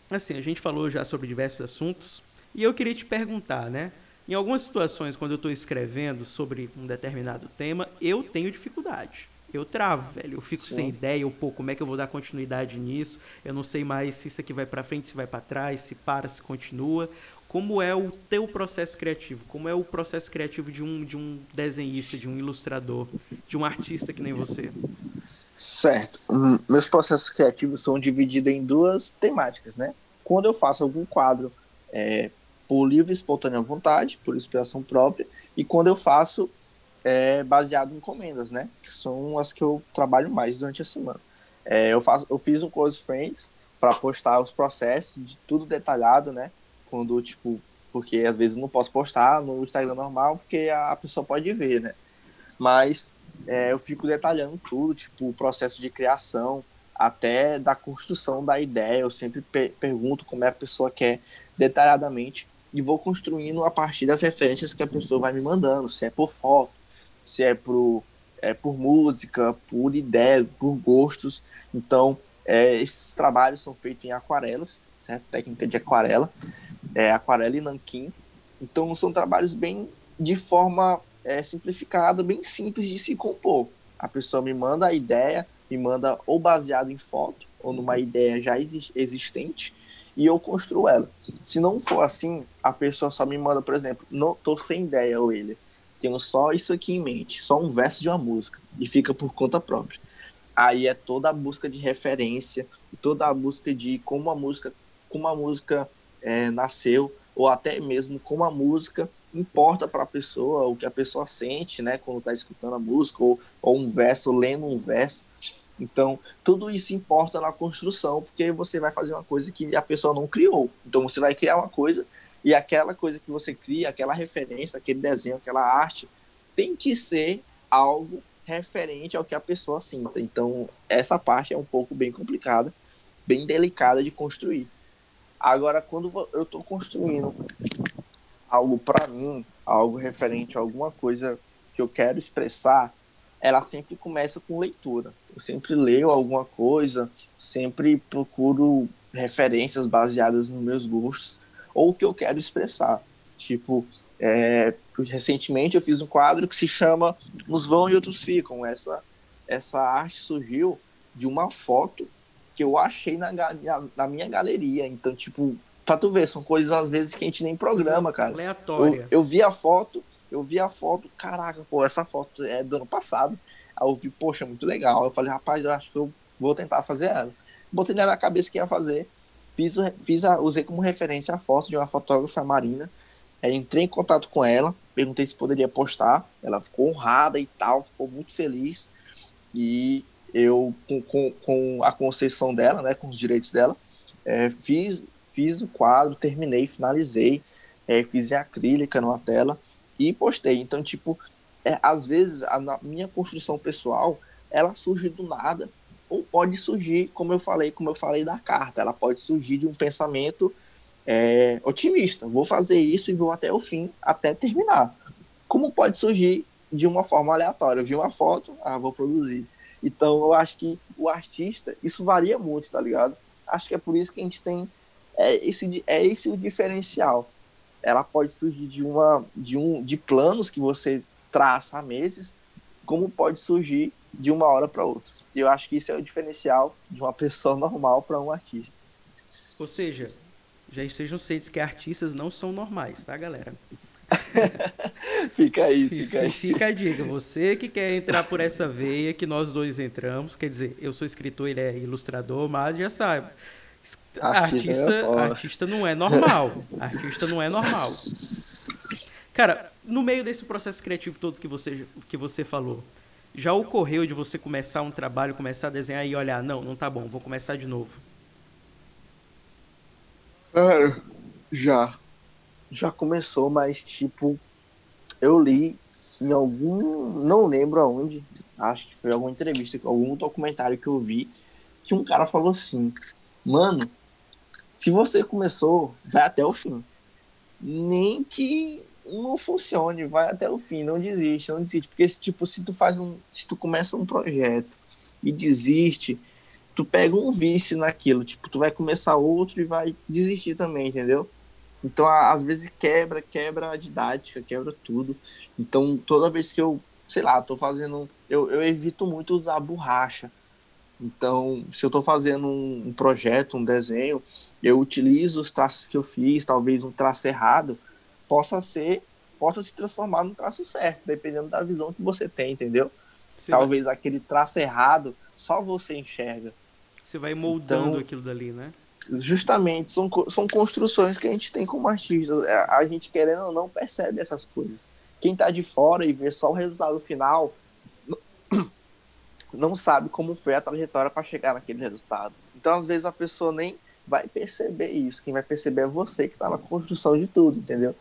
assim, a gente falou já sobre diversos assuntos e eu queria te perguntar, né? Em algumas situações, quando eu estou escrevendo sobre um determinado tema, eu tenho dificuldade. Eu travo, velho. Eu fico sem ideia, como é que eu vou dar continuidade nisso? Eu não sei mais se isso aqui vai para frente, se vai para trás, se para, se continua. Como é o teu processo criativo? Como é o processo criativo de um desenhista, de um ilustrador, de um artista que nem você? Certo. Meus processos criativos são divididos em duas temáticas, né? Quando eu faço algum quadro por livre e espontânea vontade, por inspiração própria, e quando eu faço baseado em encomendas, né? Que são as que eu trabalho mais durante a semana. Eu fiz um Close Friends para postar os processos, de tudo detalhado, né? Quando, tipo, porque às vezes eu não posso postar no Instagram normal, porque a pessoa pode ver, né? Mas eu fico detalhando tudo, tipo, o processo de criação, até da construção da ideia, eu sempre pergunto como é a pessoa quer detalhadamente e vou construindo a partir das referências que a pessoa vai me mandando, se é por foto, se é por música, por ideia, por gostos. Então, esses trabalhos são feitos em aquarelas, certo? Técnica de aquarela, aquarela e nanquim. Então, são trabalhos bem de forma simplificada, bem simples de se compor. A pessoa me manda a ideia, me manda ou baseado em foto, ou numa ideia já existente, e eu construo ela. Se não for assim, a pessoa só me manda, por exemplo, não tô sem ideia, ou ele, tenho só isso aqui em mente, só um verso de uma música, e fica por conta própria. Aí é toda a busca de referência, toda a busca de como a música nasceu, ou até mesmo como a música importa para a pessoa, o que a pessoa sente, né, quando está escutando a música, ou um verso, ou lendo um verso. Então, tudo isso importa na construção, porque você vai fazer uma coisa que a pessoa não criou. Então, você vai criar uma coisa, e aquela coisa que você cria, aquela referência, aquele desenho, aquela arte, tem que ser algo referente ao que a pessoa sinta. Então, essa parte é um pouco bem complicada, bem delicada de construir. Agora, quando eu estou construindo algo para mim, algo referente a alguma coisa que eu quero expressar, ela sempre começa com leitura. Eu sempre leio alguma coisa, sempre procuro referências baseadas nos meus gostos ou o que eu quero expressar. Tipo, recentemente eu fiz um quadro que se chama Uns Vão e Outros Ficam. Essa arte surgiu de uma foto que eu achei na minha galeria. Então, tipo, pra tu ver, são coisas às vezes que a gente nem programa, cara. Aleatória. Eu vi a foto, caraca, pô, essa foto é do ano passado. Aí eu vi, poxa, muito legal. Eu falei, rapaz, eu acho que eu vou tentar fazer ela. Botei na minha cabeça que ia fazer. Usei como referência a foto de uma fotógrafa, Marina. Aí entrei em contato com ela, perguntei se poderia postar. Ela ficou honrada e tal, ficou muito feliz. E eu, com a concessão dela, né, com os direitos dela, fiz o quadro, terminei, finalizei. Fiz em acrílica numa tela e postei. Então, tipo, às vezes a minha construção pessoal, ela surge do nada, ou pode surgir, como eu falei da carta, ela pode surgir de um pensamento otimista, vou fazer isso e vou até o fim, até terminar. Como pode surgir de uma forma aleatória, eu vi uma foto, vou produzir. Então, eu acho que o artista, isso varia muito, tá ligado? Acho que é por isso que a gente tem esse o diferencial. Ela pode surgir de planos que você traça há meses, como pode surgir de uma hora para outra. E eu acho que isso é o diferencial de uma pessoa normal para um artista. Ou seja, já estejam cientes que artistas não são normais, tá, galera? Fica aí. Fica a dica. Você que quer entrar por essa veia que nós dois entramos, quer dizer, eu sou escritor, ele é ilustrador, mas já sabe... Artista não é normal. Cara, no meio desse processo criativo todo que você falou, já ocorreu de você começar um trabalho, começar a desenhar e olhar, não tá bom, vou começar de novo? Já começou, mas tipo, eu li em algum, não lembro aonde, acho que foi alguma entrevista, algum documentário que eu vi, que um cara falou assim: mano, se você começou, vai até o fim. Nem que não funcione, vai até o fim, não desiste. Porque tipo, se tu começa um projeto e desiste, tu pega um vício naquilo, tipo, tu vai começar outro e vai desistir também, entendeu? Então, às vezes quebra a didática, quebra tudo. Então, toda vez que eu, sei lá, tô fazendo, eu evito muito usar borracha. Então, se eu estou fazendo um projeto, um desenho, eu utilizo os traços que eu fiz, talvez um traço errado, possa se transformar num traço certo, dependendo da visão que você tem, entendeu? Talvez aquele traço errado, só você enxerga. Você vai moldando então, aquilo dali, né? Justamente, são construções que a gente tem como artista. A gente, querendo ou não, percebe essas coisas. Quem está de fora e vê só o resultado final... não sabe como foi a trajetória para chegar naquele resultado. Então, às vezes, a pessoa nem vai perceber isso. Quem vai perceber é você, que está na construção de tudo, entendeu?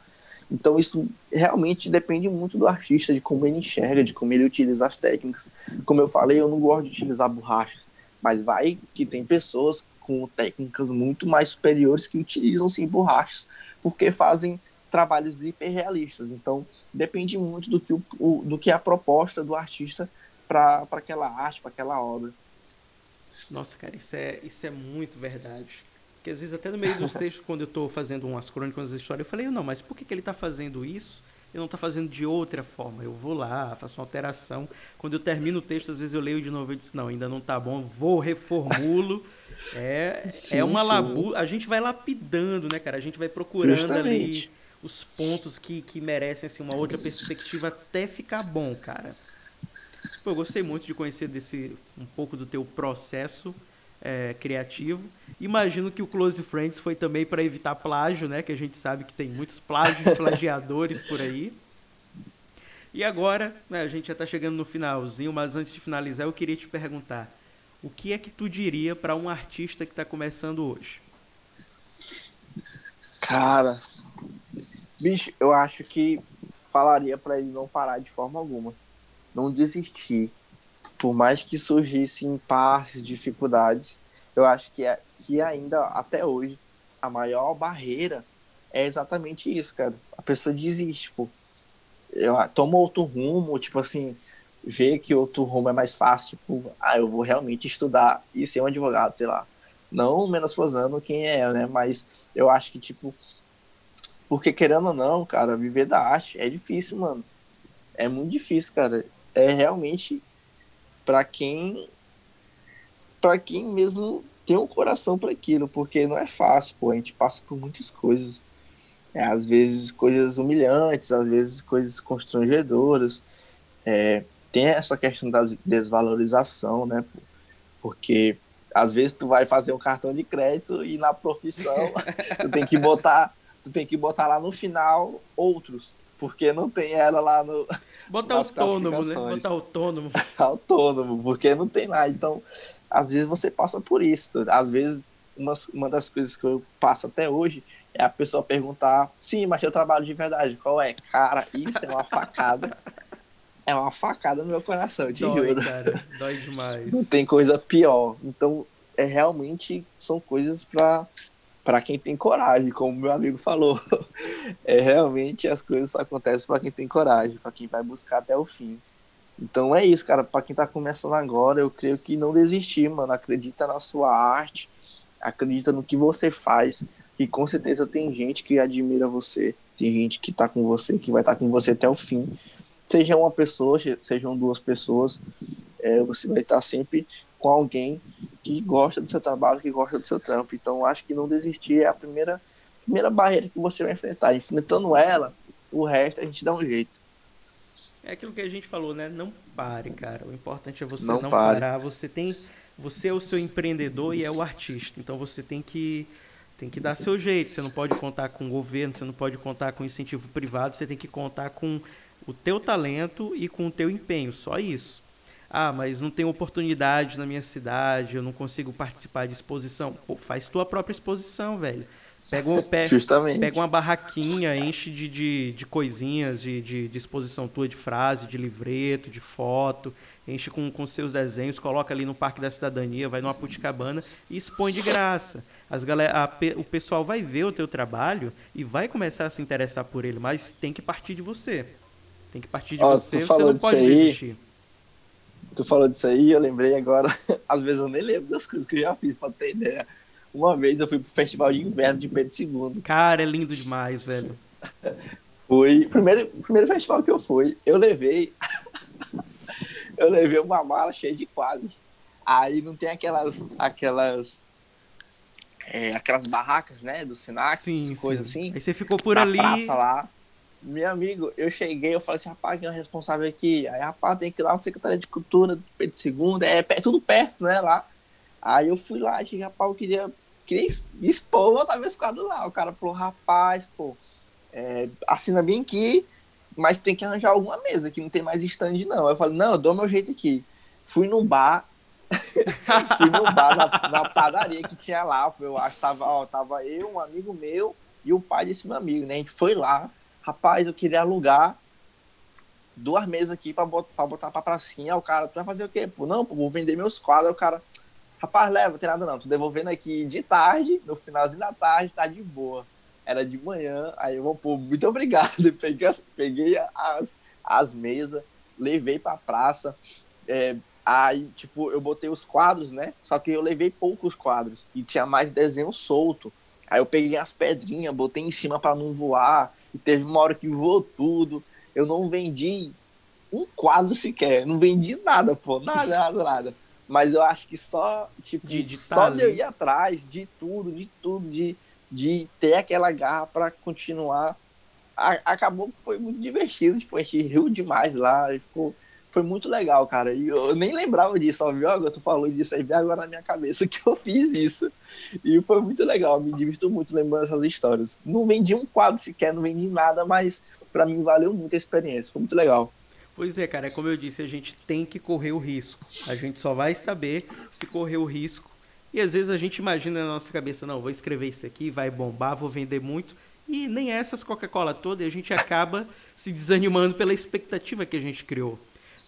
Então, isso realmente depende muito do artista, de como ele enxerga, de como ele utiliza as técnicas. Como eu falei, eu não gosto de utilizar borrachas, mas vai que tem pessoas com técnicas muito mais superiores que utilizam, sim, borrachas, porque fazem trabalhos hiperrealistas. Então, depende muito do que é a proposta do artista para aquela arte, para aquela obra. Nossa, cara, isso é muito verdade. Porque às vezes até no meio dos textos, quando eu estou fazendo umas crônicas, umas histórias, eu falei, não, mas por que ele está fazendo isso? Eu não estou fazendo de outra forma. Eu vou lá, faço uma alteração. Quando eu termino o texto, às vezes eu leio de novo e disse, não, ainda não está bom, vou reformulo. É uma labuta. A gente vai lapidando, né, cara? A gente vai procurando ali os pontos que merecem assim, uma outra perspectiva até ficar bom, cara. Pô, eu gostei muito de conhecer um pouco do teu processo criativo. Imagino que o Close Friends foi também para evitar plágio, né? Que a gente sabe que tem muitos plágios, plagiadores por aí. E agora, né, a gente já está chegando no finalzinho, mas antes de finalizar, eu queria te perguntar, o que é que tu diria para um artista que está começando hoje? Cara, bicho, eu acho que falaria para ele não parar de forma alguma. Não desistir. Por mais que surgissem impasses, dificuldades, eu acho que ainda, até hoje, a maior barreira é exatamente isso, cara. A pessoa desiste, tipo, toma outro rumo, tipo assim, vê que outro rumo é mais fácil, tipo, eu vou realmente estudar e ser um advogado, sei lá. Não menosprezando quem é, né? Mas eu acho que, tipo, porque querendo ou não, cara, viver da arte é difícil, mano. É muito difícil, cara. É realmente para quem mesmo tem um coração para aquilo, porque não é fácil, pô. A gente passa por muitas coisas. Às vezes coisas humilhantes, às vezes coisas constrangedoras. Tem essa questão da desvalorização, né? Porque às vezes tu vai fazer um cartão de crédito e na profissão tu tem que botar lá no final outros. Porque não tem ela lá no... Botar autônomo, né? Botar autônomo. Autônomo, porque não tem lá. Então, às vezes você passa por isso. Às vezes, uma das coisas que eu passo até hoje é a pessoa perguntar, sim, mas eu trabalho de verdade, qual é? Cara, isso é uma facada. É uma facada no meu coração, eu te juro. Dói, cara. Dói demais. Não tem coisa pior. Então, realmente, são coisas para quem tem coragem, como meu amigo falou. Realmente as coisas só acontecem para quem tem coragem, para quem vai buscar até o fim. Então é isso, cara, para quem tá começando agora, eu creio que não desistir, mano, acredita na sua arte, acredita no que você faz, e com certeza tem gente que admira você, tem gente que tá com você, que vai estar com você até o fim. Seja uma pessoa, sejam duas pessoas, você vai estar sempre com alguém que gosta do seu trabalho, que gosta do seu trampo. Então, acho que não desistir é a primeira barreira que você vai enfrentar. Enfrentando ela, o resto a gente dá um jeito. É aquilo que a gente falou, né? Não pare, cara. O importante é você não parar. Você é o seu empreendedor e é o artista. Então, você tem que dar seu jeito. Você não pode contar com o governo, você não pode contar com incentivo privado, você tem que contar com o teu talento e com o teu empenho. Só isso. Ah, mas não tem oportunidade na minha cidade, eu não consigo participar de exposição. Pô, faz tua própria exposição, velho. Pega uma barraquinha, enche de coisinhas, de exposição tua, de frase, de livreto, de foto, enche com seus desenhos, coloca ali no Parque da Cidadania, vai numa Puticabana e expõe de graça. O pessoal vai ver o teu trabalho e vai começar a se interessar por ele, mas tem que partir de você. Tem que partir de você não pode desistir. Tu falou disso aí, eu lembrei agora. Às vezes eu nem lembro das coisas que eu já fiz, pra ter ideia. Uma vez eu fui pro Festival de Inverno de Pedro II. Cara, é lindo demais, velho. Foi o primeiro festival que eu fui. Eu levei uma mala cheia de quadros. Aí não tem aquelas barracas, né, do Senac, coisas assim. Aí você ficou por ali. Praça lá. Meu amigo, eu cheguei, eu falei assim, rapaz, quem é o responsável aqui? Aí, rapaz, tem que ir lá na Secretaria de Cultura do Pedro II, tudo perto, né, lá. Aí eu fui lá, cheguei, rapaz, eu queria expor, botar meus quadros lá. O cara falou, rapaz, pô, assina bem aqui, mas tem que arranjar alguma mesa, que não tem mais stand, não. Aí eu falei, não, eu dou meu jeito aqui. Fui num bar, na padaria que tinha lá, eu acho, tava eu, um amigo meu e o pai desse meu amigo, né, a gente foi lá. Rapaz, eu queria alugar 2 mesas aqui pra botar pra pracinha. O cara, tu vai fazer o quê? Pô, não, vou vender meus quadros. O cara, Rapaz, leva, não tem nada não, tô devolvendo aqui de tarde, no finalzinho da tarde, tá de boa. Era de manhã, aí eu vou, pô, muito obrigado. Peguei as mesas, levei pra praça, aí, tipo, eu botei os quadros, né? Só que eu levei poucos quadros e tinha mais desenho solto. Aí eu peguei as pedrinhas, botei em cima pra não voar, e teve uma hora que voou tudo. Eu não vendi um quadro sequer, não vendi nada, pô, nada. Mas eu acho que só, tipo, só de eu ir atrás de tudo, de ter aquela garra pra continuar. Acabou que foi muito divertido, tipo, a gente riu demais lá, foi muito legal, cara. E eu nem lembrava disso, ó, viu? Agora tu falou disso aí, agora na minha cabeça que eu fiz isso. E foi muito legal, me divirto muito lembrando essas histórias. Não vendi um quadro sequer, não vendi nada, mas pra mim valeu muito a experiência, foi muito legal. Pois é, cara, como eu disse, a gente tem que correr o risco. A gente só vai saber se correr o risco. E às vezes a gente imagina na nossa cabeça, não, vou escrever isso aqui, vai bombar, vou vender muito. E nem essas Coca-Cola toda, e a gente acaba se desanimando pela expectativa que a gente criou.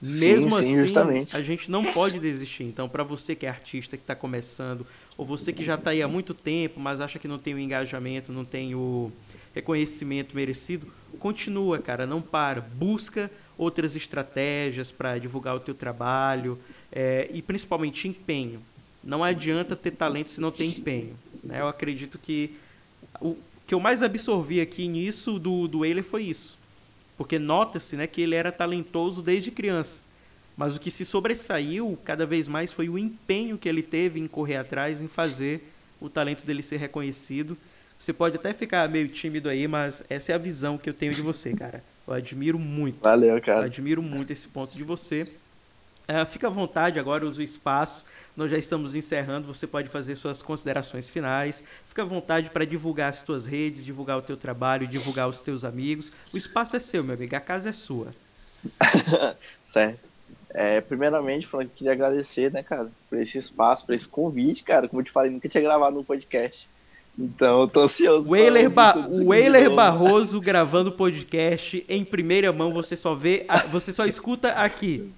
Mesmo assim, justamente. A gente não pode desistir. Então, para você que é artista, que está começando, ou você que já está aí há muito tempo, mas acha que não tem o engajamento, não tem o reconhecimento merecido, continua, cara, não para. Busca outras estratégias para divulgar o teu trabalho e, principalmente, empenho. Não adianta ter talento se não tem empenho, né? Eu acredito que o que eu mais absorvi aqui nisso do Weyler foi isso. Porque nota-se, né, que ele era talentoso desde criança. Mas o que se sobressaiu cada vez mais foi o empenho que ele teve em correr atrás, em fazer o talento dele ser reconhecido. Você pode até ficar meio tímido aí, mas essa é a visão que eu tenho de você, cara. Eu admiro muito. Valeu, cara. Eu admiro muito esse ponto de você. Fica à vontade agora, usa o espaço. Nós já estamos encerrando, você pode fazer suas considerações finais. Fica à vontade para divulgar as tuas redes, divulgar o teu trabalho, divulgar os teus amigos. O espaço é seu, meu amigo, a casa é sua. Certo. Primeiramente, Frank, queria agradecer, né, cara, por esse espaço, por esse convite, cara. Como eu te falei, nunca tinha gravado um podcast. Então, eu tô ansioso. Eiler Barroso gravando podcast em primeira mão, você só escuta aqui.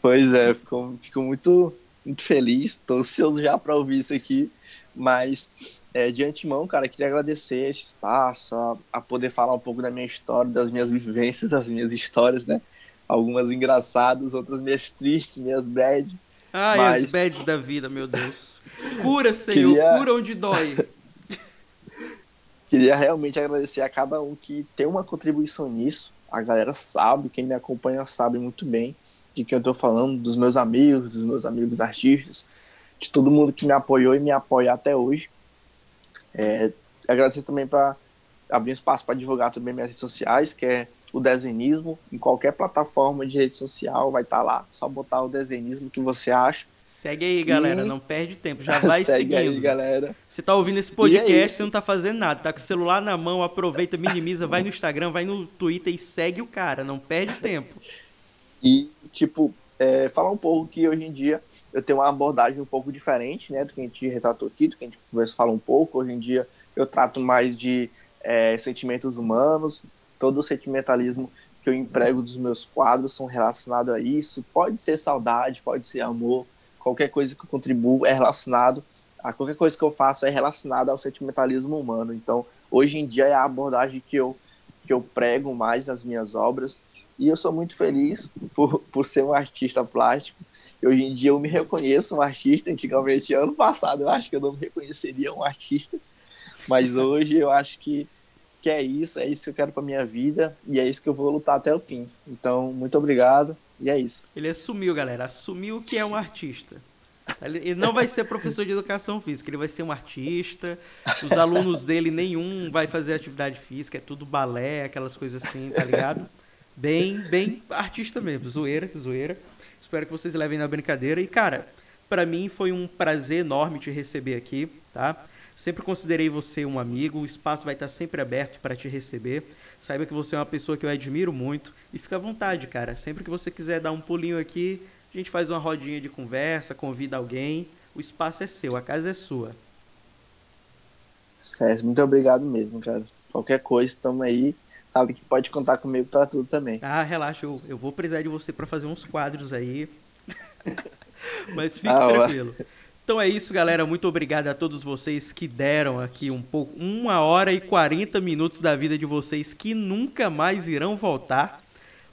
Pois é, fico muito feliz, tô ansioso já para ouvir isso aqui, mas de antemão, cara, queria agradecer esse espaço, a poder falar um pouco da minha história, das minhas vivências, das minhas histórias, né? Algumas engraçadas, outras minhas tristes, minhas bad. Mas... as bads da vida, meu Deus. Cura, Senhor, cura onde dói. Queria realmente agradecer a cada um que tem uma contribuição nisso. A galera sabe, quem me acompanha sabe muito bem de que eu tô falando, dos meus amigos artistas, de todo mundo que me apoiou e me apoia até hoje. Agradecer também para abrir espaço para divulgar também minhas redes sociais, que é o Desenismo. Em qualquer plataforma de rede social vai estar lá, só botar o Desenismo que você acha. Segue aí, galera, não perde tempo, já vai seguindo. Segue aí, galera. Você tá ouvindo esse podcast, você não tá fazendo nada, tá com o celular na mão, aproveita, minimiza, vai no Instagram, vai no Twitter e segue o cara, não perde tempo. E, tipo, falar um pouco que hoje em dia eu tenho uma abordagem um pouco diferente, né, do que a gente retratou aqui, do que a gente conversa, fala um pouco. Hoje em dia eu trato mais de sentimentos humanos, todo o sentimentalismo que eu emprego dos meus quadros são relacionados a isso, pode ser saudade, pode ser amor, qualquer coisa que eu contribuo é relacionado a qualquer coisa que eu faço é relacionada ao sentimentalismo humano. Então, hoje em dia é a abordagem que eu prego mais nas minhas obras. E eu sou muito feliz por ser um artista plástico. E hoje em dia eu me reconheço um artista. Antigamente, ano passado, eu acho que eu não me reconheceria um artista. Mas hoje eu acho que é isso que eu quero para minha vida. E é isso que eu vou lutar até o fim. Então, muito obrigado. E é isso. Ele assumiu, galera. Assumiu que é um artista. Ele não vai ser professor de educação física. Ele vai ser um artista. Os alunos dele, nenhum vai fazer atividade física. É tudo balé, aquelas coisas assim, tá ligado? Bem artista mesmo. Zoeira. Espero que vocês levem na brincadeira. E, cara, pra mim foi um prazer enorme te receber aqui, tá? Sempre considerei você um amigo. O espaço vai estar sempre aberto para te receber. Saiba que você é uma pessoa que eu admiro muito. E fica à vontade, cara. Sempre que você quiser dar um pulinho aqui, a gente faz uma rodinha de conversa, convida alguém. O espaço é seu, a casa é sua. Sérgio, muito obrigado mesmo, cara. Qualquer coisa, estamos aí. Sabe que pode contar comigo para tudo também. Ah, relaxa. Eu vou precisar de você para fazer uns quadros aí. Mas fique tranquilo. Então é isso, galera. Muito obrigado a todos vocês que deram aqui um pouco, 1h40 da vida de vocês que nunca mais irão voltar,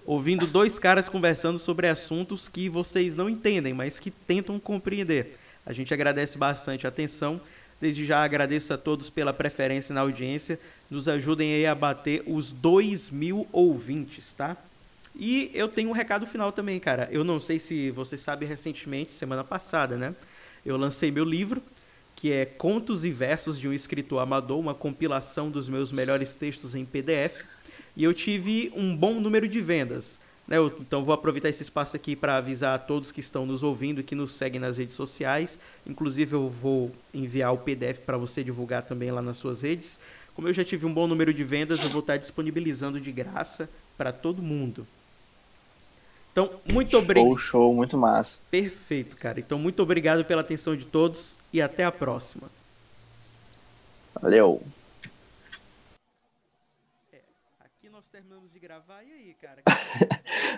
ouvindo dois caras conversando sobre assuntos que vocês não entendem, mas que tentam compreender. A gente agradece bastante a atenção. Desde já agradeço a todos pela preferência na audiência. Nos ajudem aí a bater os 2.000 ouvintes, tá? E eu tenho um recado final também, cara. Eu não sei se você sabe, recentemente, semana passada, né? Eu lancei meu livro, que é Contos e Versos de um Escritor Amador, uma compilação dos meus melhores textos em PDF. E eu tive um bom número de vendas, né? Então vou aproveitar esse espaço aqui para avisar a todos que estão nos ouvindo e que nos seguem nas redes sociais. Inclusive eu vou enviar o PDF para você divulgar também lá nas suas redes. Como eu já tive um bom número de vendas, eu vou estar disponibilizando de graça para todo mundo. Então, muito obrigado. Show, muito massa. Perfeito, cara. Então, muito obrigado pela atenção de todos e até a próxima. Valeu. Aqui nós terminamos de gravar. E aí, cara?